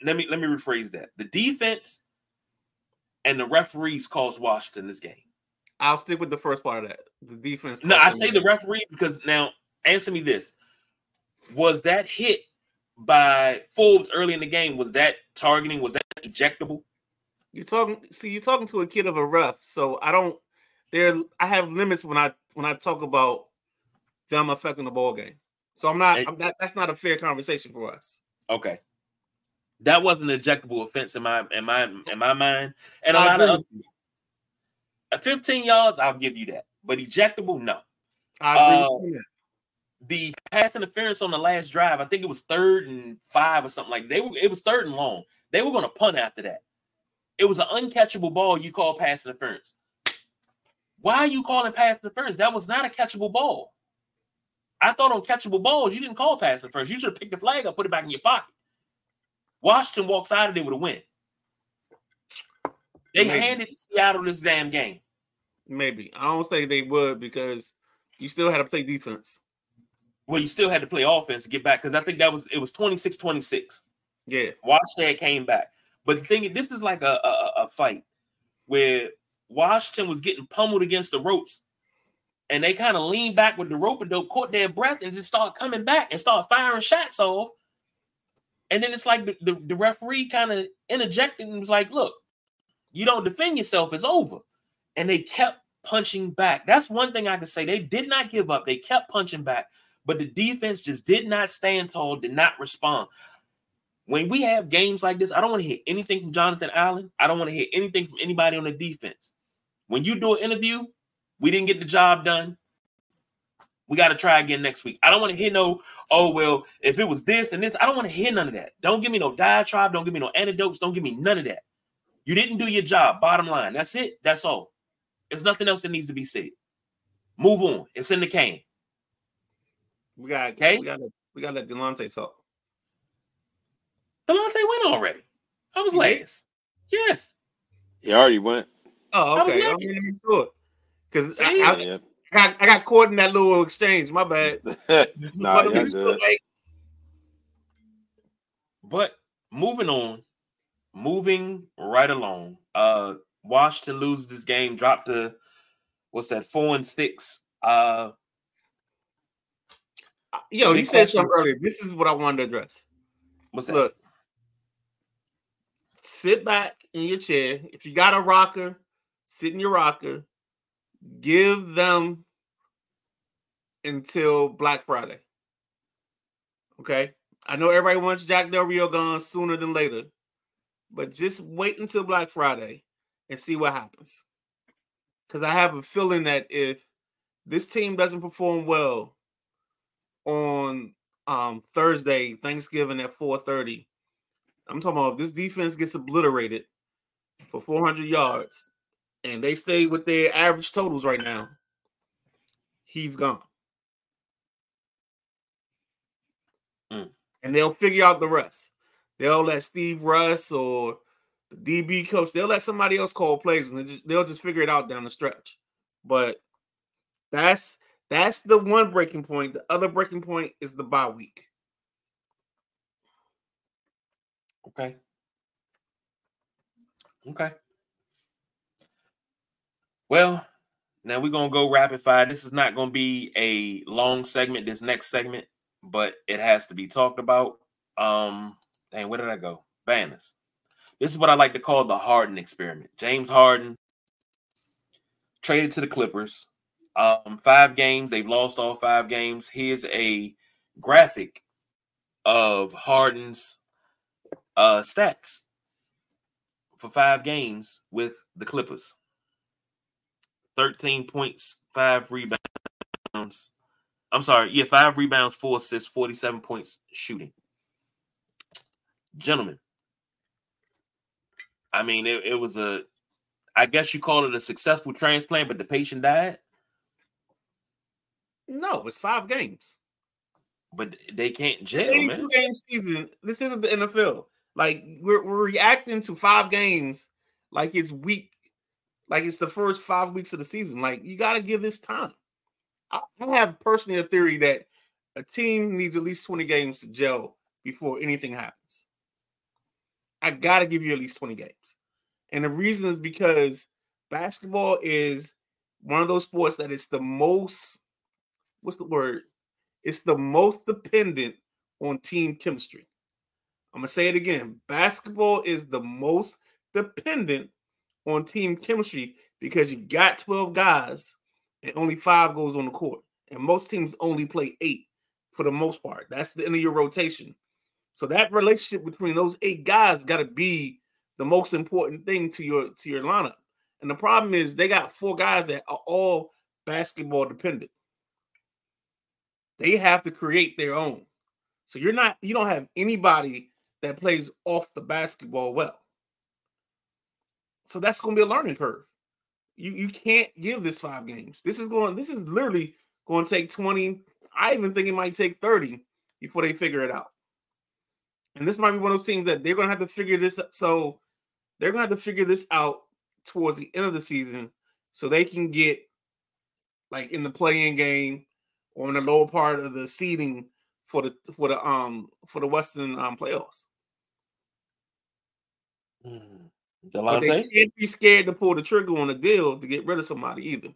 let me rephrase that. The defense and the referees caused Washington this game. I'll stick with the first part of that. The defense. No, I say the referees because now answer me this. Was that hit by Forbes early in the game? Was that targeting? Was that ejectable? You're talking to a kid of a ref, so I have limits when I talk about them affecting the ball game. So that's not a fair conversation for us. Okay. That wasn't an ejectable offense in my mind, and a lot of other people. 15 yards, I'll give you that, but ejectable, no. I agree with that. The pass interference on the last drive, I think it was 3rd and 5 or something like that. It was 3rd and long. They were going to punt after that. It was an uncatchable ball. You call pass interference. Why are you calling pass interference? That was not a catchable ball. I thought on catchable balls, you didn't call pass interference. You should have picked the flag up, put it back in your pocket. Washington walks out of there with a win. They handed Seattle this damn game. Maybe. I don't think they would because you still had to play defense. Well, you still had to play offense to get back, because I think it was 26-26. Yeah. Washington came back. But the thing is, this is like a fight where Washington was getting pummeled against the ropes, and they kind of leaned back with the rope-a-dope, caught their breath, and just started coming back and started firing shots off. And then it's like the referee kind of interjected and was like, look, you don't defend yourself, it's over. And they kept punching back. That's one thing I can say. They did not give up. They kept punching back. But the defense just did not stand tall, did not respond. When we have games like this, I don't want to hear anything from Jonathan Allen. I don't want to hear anything from anybody on the defense. When you do an interview, we didn't get the job done. We got to try again next week. I don't want to hear no, oh, well, if it was this and this. I don't want to hear none of that. Don't give me no diatribe. Don't give me no anecdotes. Don't give me none of that. You didn't do your job, bottom line. That's it. That's all. There's nothing else that needs to be said. Move on. It's in the can. We got to let Delonte talk. Delonte went already. I was last. Yes. He already went. Oh, okay. I wasn't even sure. Because I got caught in that little exchange. My bad. Nah, yeah, good. But moving right along. Washington loses this game, dropped to 4-6. You said something earlier. This is what I wanted to address. What's that? Look, sit back in your chair. If you got a rocker, sit in your rocker. Give them until Black Friday. Okay? I know everybody wants Jack Del Rio gone sooner than later, but just wait until Black Friday and see what happens. Because I have a feeling that if this team doesn't perform well on Thursday, Thanksgiving at 4:30, I'm talking about if this defense gets obliterated for 400 yards and they stay with their average totals right now, he's gone. And they'll figure out the rest. They'll let Steve Russ or the DB coach, they'll let somebody else call plays, and they'll just figure it out down the stretch. But that's the one breaking point. The other breaking point is the bye week. Okay. Well, now we're going to go rapid fire. This is not going to be a long segment, this next segment, but it has to be talked about. Where did I go? Banners. This is what I like to call the Harden experiment. James Harden traded to the Clippers. 5 games. They've lost all 5 games. Here's a graphic of Harden's stats for 5 games with the Clippers. 13 points, 5 rebounds. 5 rebounds, 4 assists, 47 points shooting. Gentlemen, I mean, it was I guess you call it a successful transplant, but the patient died? No, it's 5 games. But they can't jail, man. 82-game season. This isn't the NFL. Like, we're reacting to 5 games like it's week. Like, it's the first 5 weeks of the season. Like, you got to give this time. I have personally a theory that a team needs at least 20 games to gel before anything happens. I got to give you at least 20 games. And the reason is because basketball is one of those sports that it's the most, it's the most dependent on team chemistry. I'm going to say it again. Basketball is the most dependent on team chemistry because you got 12 guys and only 5 goes on the court. And most teams only play 8 for the most part. That's the end of your rotation. So that relationship between those 8 guys got to be the most important thing to your lineup. And the problem is they got 4 guys that are all basketball dependent. They have to create their own. So you don't have anybody that plays off the basketball well. So that's going to be a learning curve. You can't give this 5 games. This is literally going to take 20. I even think it might take 30 before they figure it out. And this might be one of those teams that they're going to have to figure this out. So they're going to have to figure this out towards the end of the season so they can get like in the play-in game on the lower part of the seeding for the Western playoffs. But they can't be scared to pull the trigger on a deal to get rid of somebody either.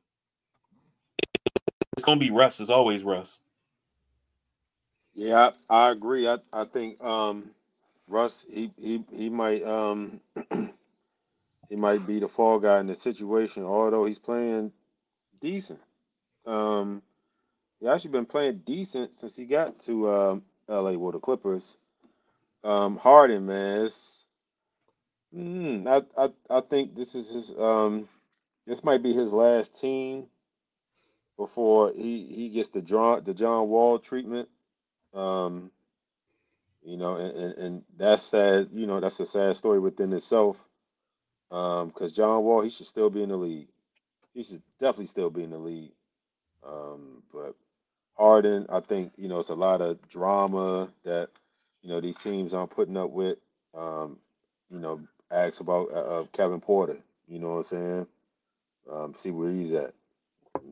It's gonna be Russ. It's always Russ. Yeah, I agree. I think Russ he might he might be the fall guy in the situation, although he's playing decent. He actually been playing decent since he got to LA, well, the Clippers. Harden, man, I think this is his this might be his last team before he gets the John Wall treatment. And that's sad. You know, that's a sad story within itself. Because John Wall, he should still be in the league. He should definitely still be in the league. But Harden, I think, you know, it's a lot of drama that, you know, these teams aren't putting up with. You know, ask about Kevin Porter. You know what I'm saying? See where he's at.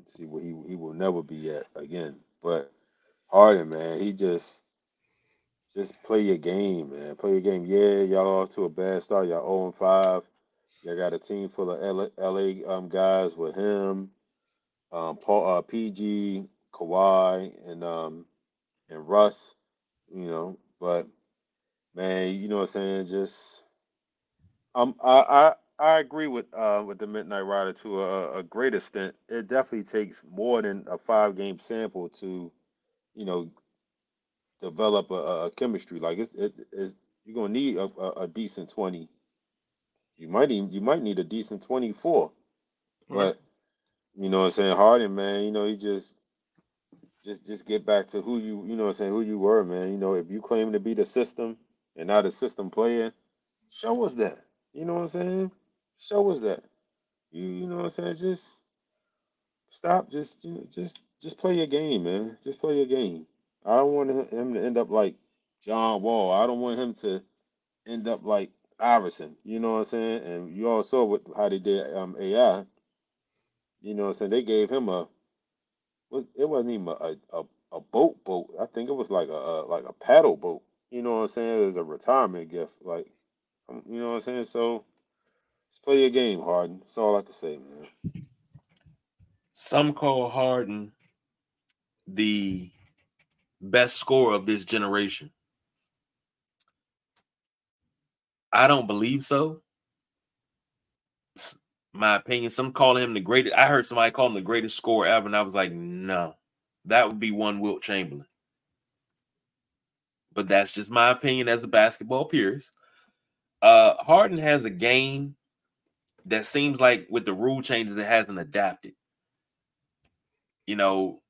See where he will never be at again. But Harden, man, he just play your game, man. Play your game. Yeah, y'all off to a bad start. Y'all 0-5. Y'all got a team full of LA guys with him, Paul, PG, Kawhi, and Russ. You know, but man, you know what I'm saying? Just I agree with the Midnight Rider to a great extent. It definitely takes more than a 5-game sample to, you know, develop a chemistry. Like it's you're gonna need a decent 20. You might need a decent 24. Mm-hmm. But you know what I'm saying, Harden, man, you know, he just get back to who you know what I'm saying, who you were, man. You know, if you claim to be the system and not a system player, show us that. You know what I'm saying? Show us that. You know what I'm saying? Just stop. Just play your game, man. Just play your game. I don't want him to end up like John Wall. I don't want him to end up like Iverson. You know what I'm saying? And you all saw how they did AI. You know what I'm saying? They gave him it wasn't even a boat. I think it was like a paddle boat. You know what I'm saying? As a retirement gift, like. You know what I'm saying? So, just play your game, Harden. That's all I can say, man. Some call Harden the best scorer of this generation. I don't believe so. My opinion, some call him the greatest. I heard somebody call him the greatest scorer ever, and I was like, no. That would be one Wilt Chamberlain. But that's just my opinion as a basketball purist. Harden has a game that seems like with the rule changes, it hasn't adapted. You know,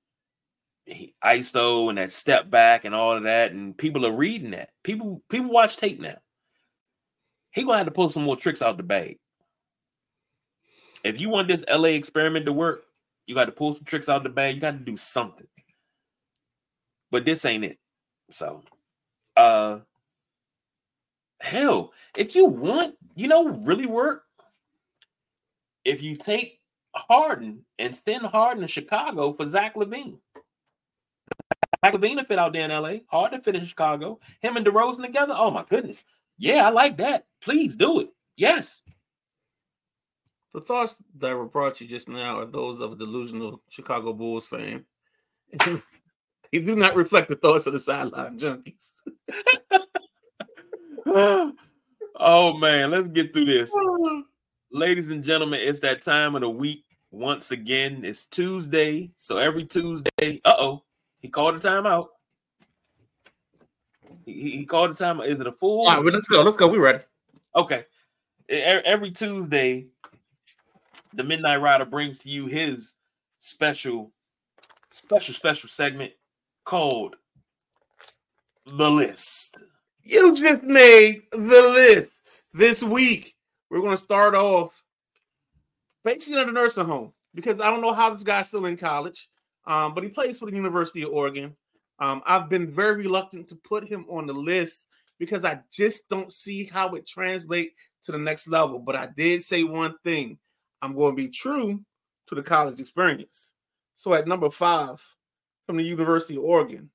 he, ISO and that step back and all of that, and people are reading that. People watch tape now. He's going to have to pull some more tricks out the bag. If you want this LA experiment to work, you got to pull some tricks out the bag. You got to do something. But this ain't it. So, hell, if you want, you know, really work, if you take Harden and send Harden to Chicago for Zach LaVine. Zach LaVine will fit out there in LA. Harden fit in Chicago. Him and DeRozan together. Oh, my goodness. Yeah, I like that. Please do it. Yes. The thoughts that were brought you just now are those of a delusional Chicago Bulls fan. They do not reflect the thoughts of the Sideline Junkies. Oh man, let's get through this. Ladies and gentlemen, it's that time of the week. Once again, it's Tuesday. So every Tuesday, he called a timeout. He called a timeout. Is it a fool? All right, well, let's go. We're ready. Okay. Every Tuesday, the Midnight Rider brings to you his special segment called The List. You just made the list this week. We're going to start off basically at a nursing home because I don't know how this guy's still in college, but he plays for the University of Oregon. I've been very reluctant to put him on the list because I just don't see how it translates to the next level. But I did say one thing. I'm going to be true to the college experience. So at number 5, from the University of Oregon.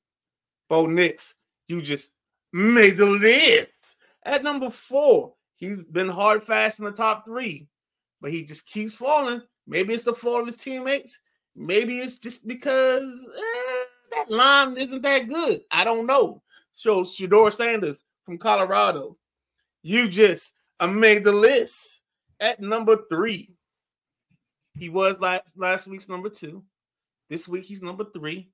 Bo Nix, you just made the list. At number 4, he's been hard fast in the top 3, but he just keeps falling. Maybe it's the flaw of his teammates. Maybe it's just because that line isn't that good. I don't know. So Shedeur Sanders from Colorado, you just made the list. At number 3, he was last week's number 2. This week he's number 3.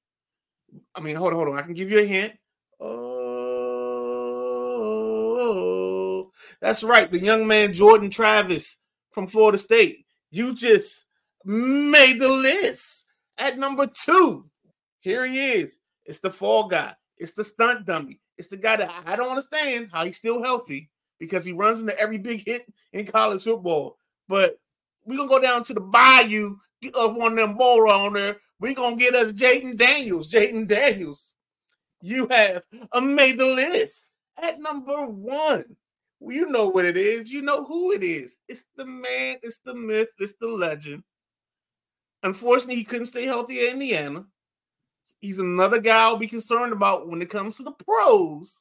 I mean, hold on. I can give you a hint. Oh, that's right. The young man Jordan Travis from Florida State. You just made the list. At number 2, here he is. It's the fall guy. It's the stunt dummy. It's the guy that I don't understand how he's still healthy because he runs into every big hit in college football. But we're going to go down to the bayou, get up on them bowl on there. We're going to get us Jayden Daniels. Jayden Daniels, you have made the list. At number 1, you know what it is. You know who it is. It's the man. It's the myth. It's the legend. Unfortunately, he couldn't stay healthy at Indiana. He's another guy I'll be concerned about when it comes to the pros.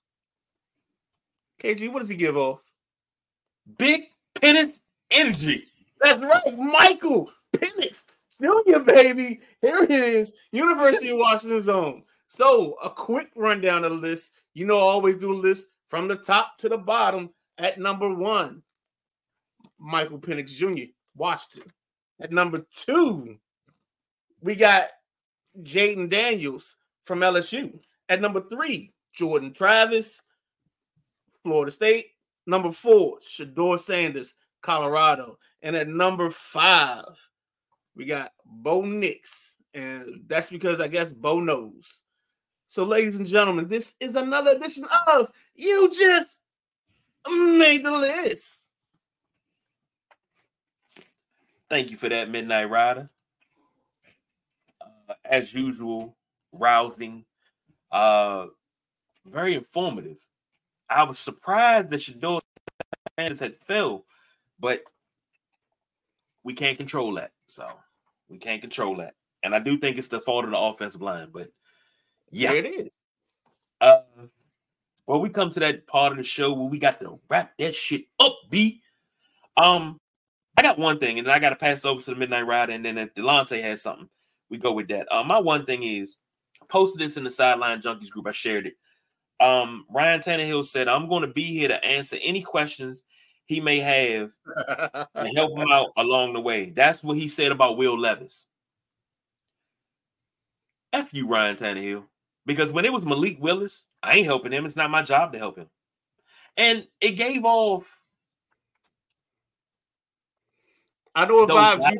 KG, what does he give off? Big Penix energy. That's right. Michael Penix Jr., baby. Here it is. University of Washington's own. So a quick rundown of the list. You know I always do a list from the top to the bottom. At number 1, Michael Penix Jr., Washington. At number 2, we got Jayden Daniels from LSU. At number 3, Jordan Travis, Florida State. Number 4, Shedeur Sanders, Colorado. And at number 5, we got Bo Nix. And that's because I guess Bo knows. So, ladies and gentlemen, this is another edition of You Just Made the List. Thank you for that, Midnight Rider. As usual, rousing, very informative. I was surprised that Shedeur Sanders had failed, but we can't control that. So we can't control that. And I do think it's the fault of the offensive line, but yeah. There it is. Well, we come to that part of the show where we got to wrap that shit up, B. I got one thing, and then I got to pass it over to the Midnight Rider, and then if Delonte has something, we go with that. My one thing is, I posted this in the Sideline Junkies group. I shared it. Ryan Tannehill said, I'm going to be here to answer any questions he may have and help him out along the way. That's what he said about Will Levis. F you, Ryan Tannehill. Because when it was Malik Willis, I ain't helping him. It's not my job to help him. And it gave off. I know what vibes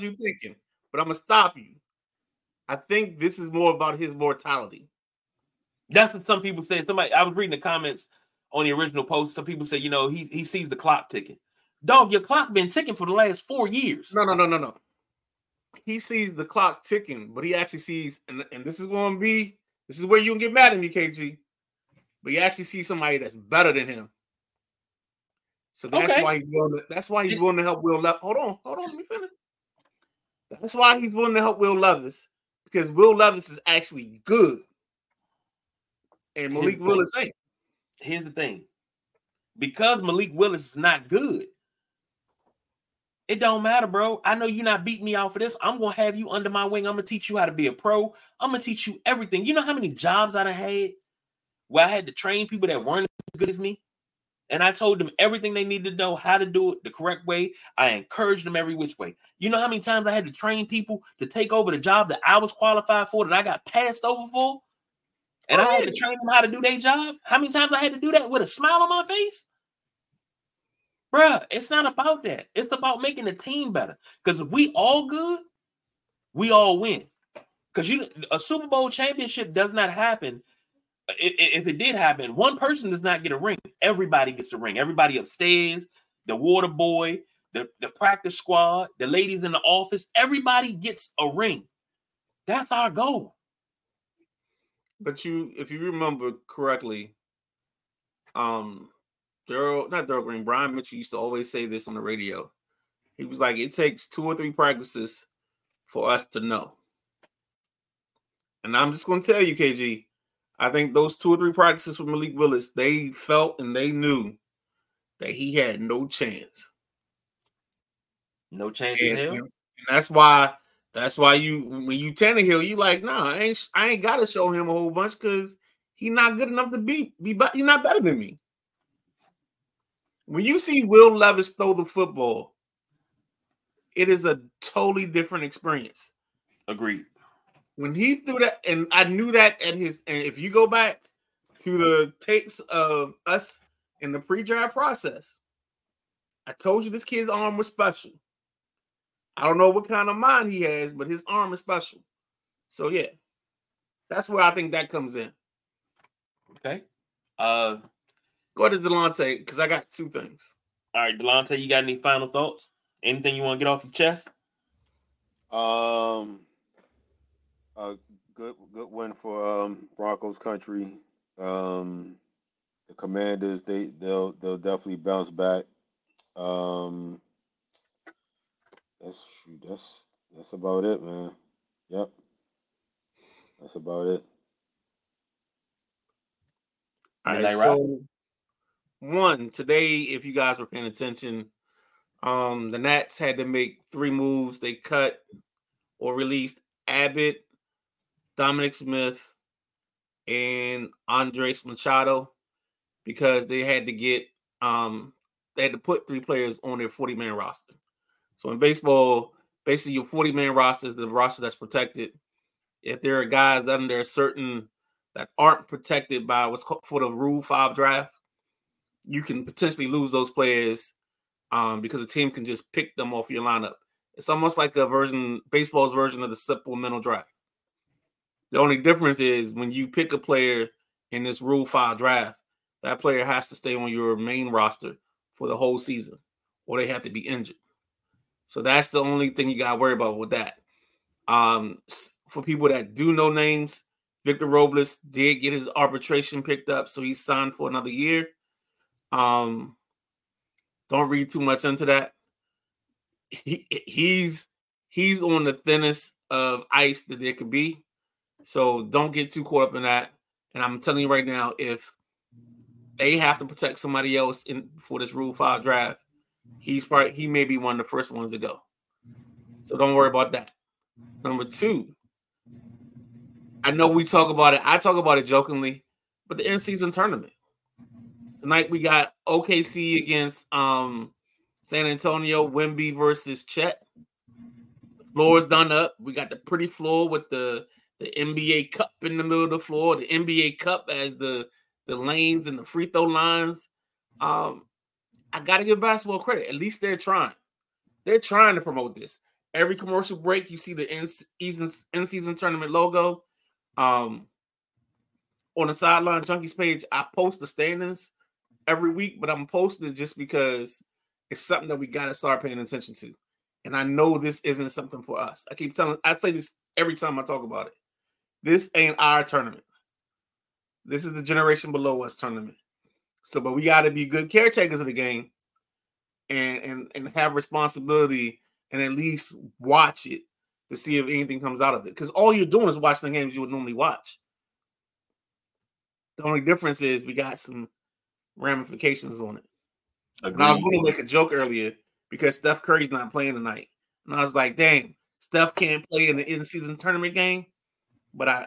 you're thinking. But I'm going to stop you. I think this is more about his mortality. That's what some people say. Somebody, I was reading the comments on the original post. Some people say, you know, he sees the clock ticking. Dog, your clock been ticking for the last 4 years. No. He sees the clock ticking, but he actually sees, and this is where you can get mad at me, KG, but he actually sees somebody that's better than him. So that's okay. Why he's willing. That's why he's willing to help Will Levis. Hold on. Let me finish. That's why he's willing to help Will Levis, because Will Levis is actually good, and Malik Willis ain't. Here's the thing: because Malik Willis is not good, it don't matter, bro. I know you're not beating me out for this. I'm gonna have you under my wing. I'm gonna teach you how to be a pro. I'm gonna teach you everything. You know how many jobs I done had where I had to train people that weren't as good as me. And I told them everything they needed to know, how to do it the correct way. I encouraged them every which way. You know how many times I had to train people to take over the job that I was qualified for, that I got passed over for? And I had to train them how to do their job? How many times I had to do that with a smile on my face? Bruh, it's not about that. It's about making the team better. Because if we all good, we all win. Because a Super Bowl championship does not happen. If it did happen, one person does not get a ring. Everybody gets a ring. Everybody upstairs, the water boy, the practice squad, the ladies in the office, everybody gets a ring. That's our goal. But if you remember correctly, Brian Mitchell used to always say this on the radio. He was like, it takes 2 or 3 practices for us to know. And I'm just going to tell you, KG, I think those 2 or 3 practices from Malik Willis, they felt and they knew that he had no chance. No chance in hell? And that's why you, when you Tannehill, you like, nah, I ain't got to show him a whole bunch because he's not good enough to be he's not better than me. When you see Will Levis throw the football, it is a totally different experience. Agreed. When he threw that, and I knew that at his, and if you go back to the tapes of us in the pre-draft process, I told you this kid's arm was special. I don't know what kind of mind he has, but his arm is special. So, yeah, that's where I think that comes in. Okay. Go to Delonte, because I got 2 things. All right, Delonte, you got any final thoughts? Anything you want to get off your chest? A good win for Broncos country. The Commanders, they'll definitely bounce back. That's about it, man. Yep, that's about it. All right, so one today, if you guys were paying attention, the Nats had to make 3 moves. They cut or released Abbott, Dominic Smith, and Andres Machado because they had to get put 3 players on their 40-man roster. So in baseball, basically your 40-man roster is the roster that's protected. If there are guys under a certain that aren't protected by what's called for the Rule 5 draft, you can potentially lose those players because the team can just pick them off your lineup. It's almost like baseball's version of the supplemental draft. The only difference is when you pick a player in this Rule 5 draft, that player has to stay on your main roster for the whole season, or they have to be injured. So that's the only thing you got to worry about with that. For people that do know names, Victor Robles did get his arbitration picked up, so he's signed for another year. Don't read too much into that. He's on the thinnest of ice that there could be. So don't get too caught up in that. And I'm telling you right now, if they have to protect somebody else for this Rule 5 draft, he may be one of the first ones to go. So don't worry about that. Number 2, I know we talk about it. I talk about it jokingly, but the in-season tournament. Tonight we got OKC against San Antonio, Wemby versus Chet. The floor is done up. We got the pretty floor with the NBA Cup in the middle of the floor, the NBA Cup as the lanes and the free throw lines. I got to give basketball credit. At least they're trying. They're trying to promote this. Every commercial break, you see the in-season tournament logo. On the Sideline Junkies page, I post the standings every week, but I'm posting just because it's something that we got to start paying attention to. And I know this isn't something for us. I say this every time I talk about it. This ain't our tournament. This is the generation below us tournament. So, but we got to be good caretakers of the game and have responsibility and at least watch it to see if anything comes out of it. Because all you're doing is watching the games you would normally watch. The only difference is we got some ramifications on it. And I was going to make a joke earlier because Steph Curry's not playing tonight. And I was like, dang, Steph can't play in the in-season tournament game. But I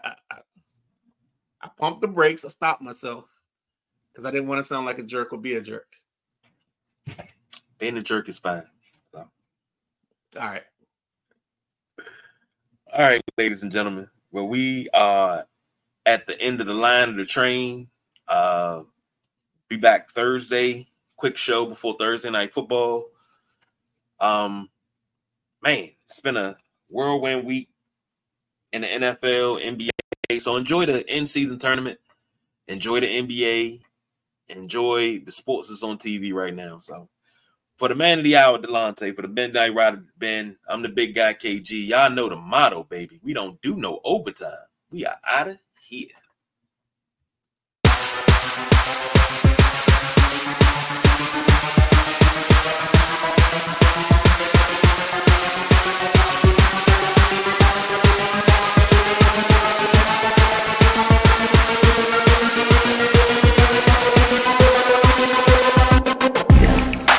pumped the brakes. I stopped myself because I didn't want to sound like a jerk or be a jerk. Being a jerk is fine. So. All right, ladies and gentlemen. Well, we are at the end of the line of the train. Be back Thursday. Quick show before Thursday Night Football. Man, it's been a whirlwind week in the NFL, NBA. So enjoy the in-season tournament. Enjoy the NBA. Enjoy the sports that's on TV right now. So for the man of the hour, Delonte, for the Ben Dyke Rider, Ben, I'm the big guy, KG. Y'all know the motto, baby. We don't do no overtime. We are out of here.